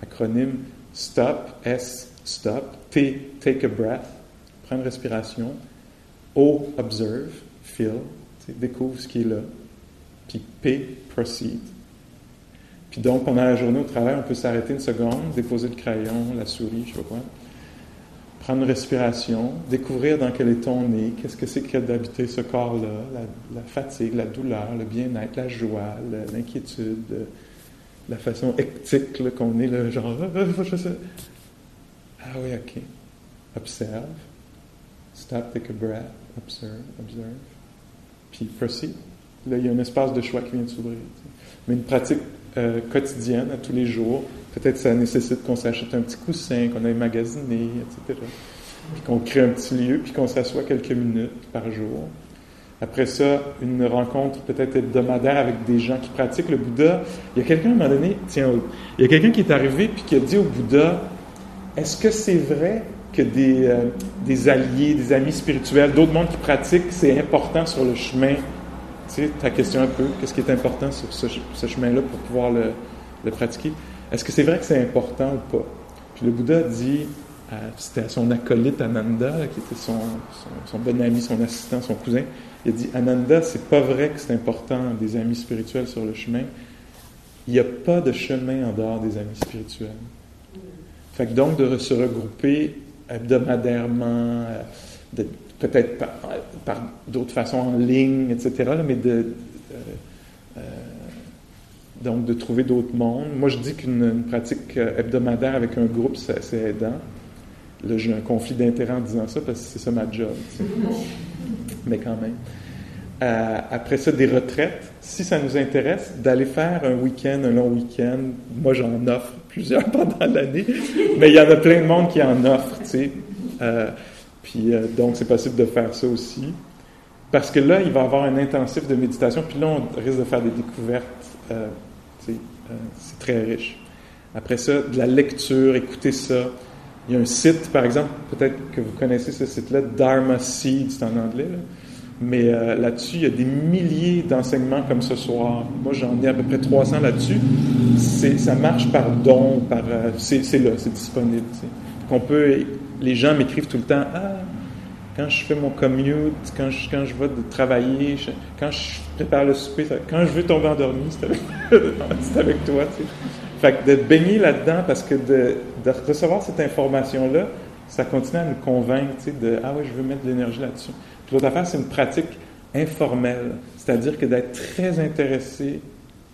acronyme STOP, S, STOP, T, take a breath, prendre une respiration, O, observe, feel, découvre ce qui est là, puis P, proceed. Puis donc, pendant la journée au travail, on peut s'arrêter une seconde, déposer le crayon, la souris, je sais pas quoi, prendre une respiration, découvrir dans quel état on est, qu'est-ce que c'est que d'habiter ce corps-là, la, la fatigue, la douleur, le bien-être, la joie, la, l'inquiétude, la façon hectique là, qu'on est, là, genre, ah oui, ok, observe, stop, take a breath, observe, observe. Puis proceed. Là, il y a un espace de choix qui vient de s'ouvrir. Mais une pratique euh, quotidienne, à tous les jours, peut-être ça nécessite qu'on s'achète un petit coussin, qu'on aille magasiner, et cetera. Puis qu'on crée un petit lieu, puis qu'on s'assoit quelques minutes par jour. Après ça, une rencontre peut-être hebdomadaire avec des gens qui pratiquent le Bouddha. Il y a quelqu'un, à un moment donné, tiens, il y a quelqu'un qui est arrivé puis qui a dit au Bouddha, est-ce que c'est vrai que des, euh, des alliés, des amis spirituels, d'autres mondes qui pratiquent, c'est important sur le chemin. Tu sais, ta question un peu, qu'est-ce qui est important sur ce, ce chemin-là pour pouvoir le, le pratiquer? Est-ce que c'est vrai que c'est important ou pas? Puis le Bouddha dit, à, c'était à son acolyte Ananda, qui était son, son, son bon ami, son assistant, son cousin. Il a dit « Ananda, c'est pas vrai que c'est important des amis spirituels sur le chemin. Il n'y a pas de chemin en dehors des amis spirituels. » Fait que donc, de se regrouper hebdomadairement, de, peut-être par, par d'autres façons en ligne, et cetera, là, mais de... de euh, donc, de trouver d'autres mondes. Moi, je dis qu'une une pratique hebdomadaire avec un groupe, c'est assez aidant. Là, j'ai un conflit d'intérêt en disant ça, parce que c'est ça ma job. Tu sais. Mais quand même. Euh, après ça, des retraites. Si ça nous intéresse, d'aller faire un week-end, un long week-end. Moi, j'en offre plusieurs pendant l'année, mais il y en a plein de monde qui en offre, tu sais. Euh, puis, euh, donc, c'est possible de faire ça aussi. Parce que là, il va y avoir un intensif de méditation, puis là, on risque de faire des découvertes. Euh, c'est, euh, c'est très riche. Après ça, de la lecture, écoutez ça. Il y a un site, par exemple, peut-être que vous connaissez ce site-là, Dharma Seed, c'est en anglais, là. Mais euh, là-dessus, il y a des milliers d'enseignements comme ce soir. Moi, j'en ai à peu près trois cents là-dessus. C'est, ça marche par don, par, euh, c'est, c'est là, c'est disponible. Tu sais. Qu'on peut, les gens m'écrivent tout le temps, « Ah, quand je fais mon commute, quand je, quand je vais travailler, je, quand je prépare le souper, ça, quand je veux tomber endormi, c'est avec, c'est avec toi. » Tu sais. Fait que de baigner là-dedans, parce que de, de recevoir cette information-là, ça continue à nous convaincre, tu sais, de « Ah oui, je veux mettre de l'énergie là-dessus. » Puis l'autre affaire, c'est une pratique informelle, c'est-à-dire que d'être très intéressé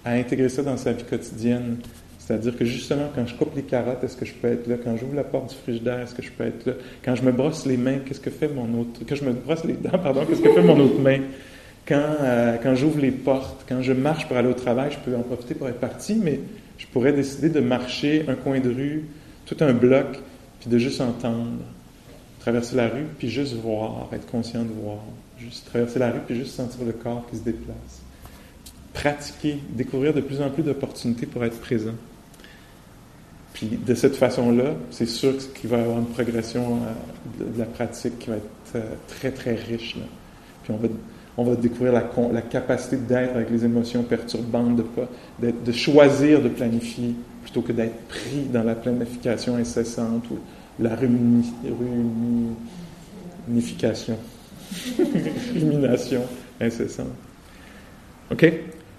à intégrer ça dans sa vie quotidienne. C'est-à-dire que justement, quand je coupe les carottes, est-ce que je peux être là? Quand j'ouvre la porte du frigidaire, est-ce que je peux être là? Quand je me brosse les mains, qu'est-ce que fait mon autre... Quand je me brosse les dents, pardon, qu'est-ce que fait mon autre main? Quand, euh, quand j'ouvre les portes, quand je marche pour aller au travail, je peux en profiter pour être parti, mais je pourrais décider de marcher un coin de rue, tout un bloc, puis de juste entendre, traverser la rue, puis juste voir, être conscient de voir, juste traverser la rue, puis juste sentir le corps qui se déplace. Pratiquer, découvrir de plus en plus d'opportunités pour être présent. Puis de cette façon-là, c'est sûr qu'il va y avoir une progression euh, de, de la pratique qui va être euh, très, très riche. Là. Puis on va, on va découvrir la, la capacité d'être avec les émotions perturbantes, de, pas, d'être, de choisir de planifier plutôt que d'être pris dans la planification incessante ou la rumini, ruminification, rumination incessante. OK?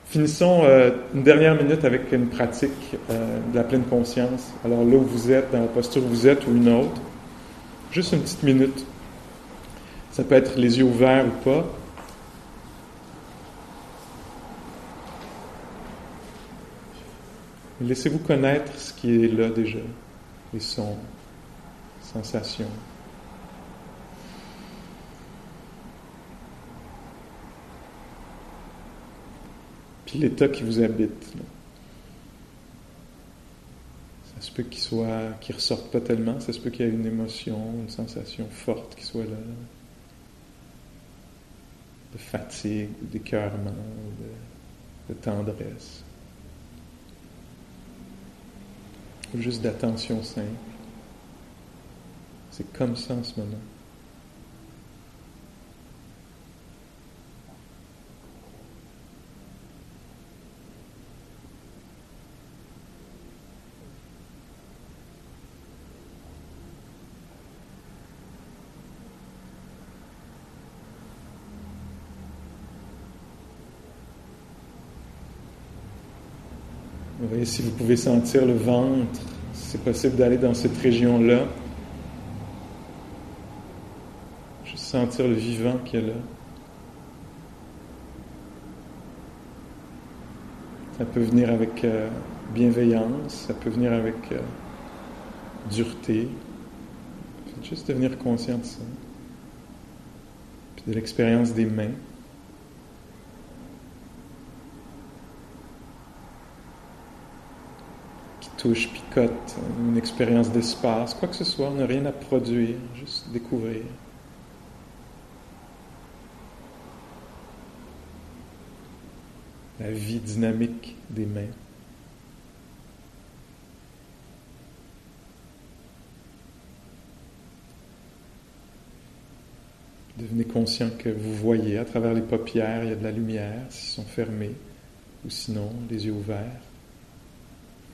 Finissons euh, une dernière minute avec une pratique euh, de la pleine conscience. Alors là où vous êtes, dans la posture où vous êtes ou une autre, juste une petite minute. Ça peut être les yeux ouverts ou pas. Laissez-vous connaître ce qui est là déjà, les sons, sensations. L'état qui vous habite. Là. Ça se peut qu'il soit, qu'il ne ressorte pas tellement, ça se peut qu'il y ait une émotion, une sensation forte qui soit là, de fatigue, d'écœurement, de, de tendresse, ou juste d'attention simple. C'est comme ça en ce moment. Voyez si vous pouvez sentir le ventre, c'est possible d'aller dans cette région-là. Juste sentir le vivant qu'il y a là. Ça peut venir avec euh, bienveillance, ça peut venir avec euh, dureté. Faites juste devenir conscient de ça. Puis de l'expérience des mains. Touche, picote, une expérience d'espace, quoi que ce soit, on n'a rien à produire, juste découvrir. La vie dynamique des mains. Devenez conscient que vous voyez à travers les paupières, il y a de la lumière, s'ils sont fermés, ou sinon, les yeux ouverts.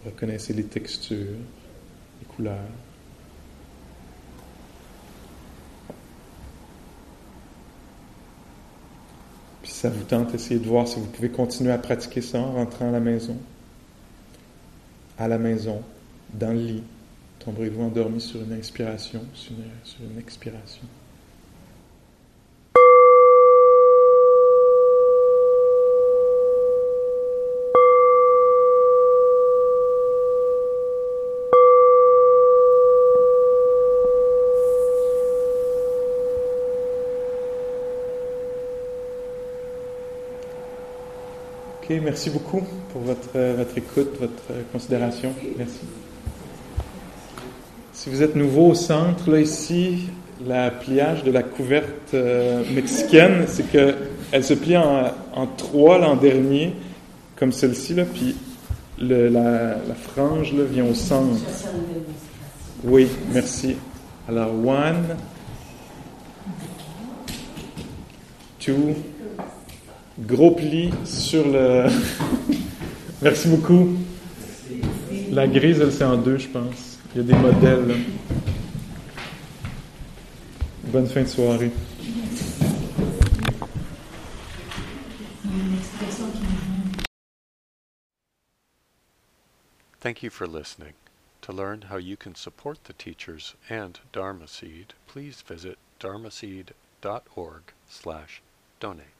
Reconnaissez les textures, les couleurs. Puis si ça vous tente, essayez de voir si vous pouvez continuer à pratiquer ça en rentrant à la maison. À la maison, dans le lit, tomberez-vous endormi sur une inspiration, sur une, sur une expiration. Okay, merci beaucoup pour votre, euh, votre écoute, votre euh, considération. Merci. Si vous êtes nouveau au centre, là, ici, la pliage de la couverte euh, mexicaine, c'est qu'elle se plie en, en trois l'an dernier, comme celle-ci, là, puis le, la, la frange là, vient au centre. Oui, merci. Alors, one, two, gros pli sur le... Merci beaucoup. La grise, elle, c'est en deux, je pense. Il y a des modèles, là. Bonne fin de soirée. Thank you for listening. To learn how you can support the teachers and Dharma Seed, please visit dharmaseed dot org slash donate.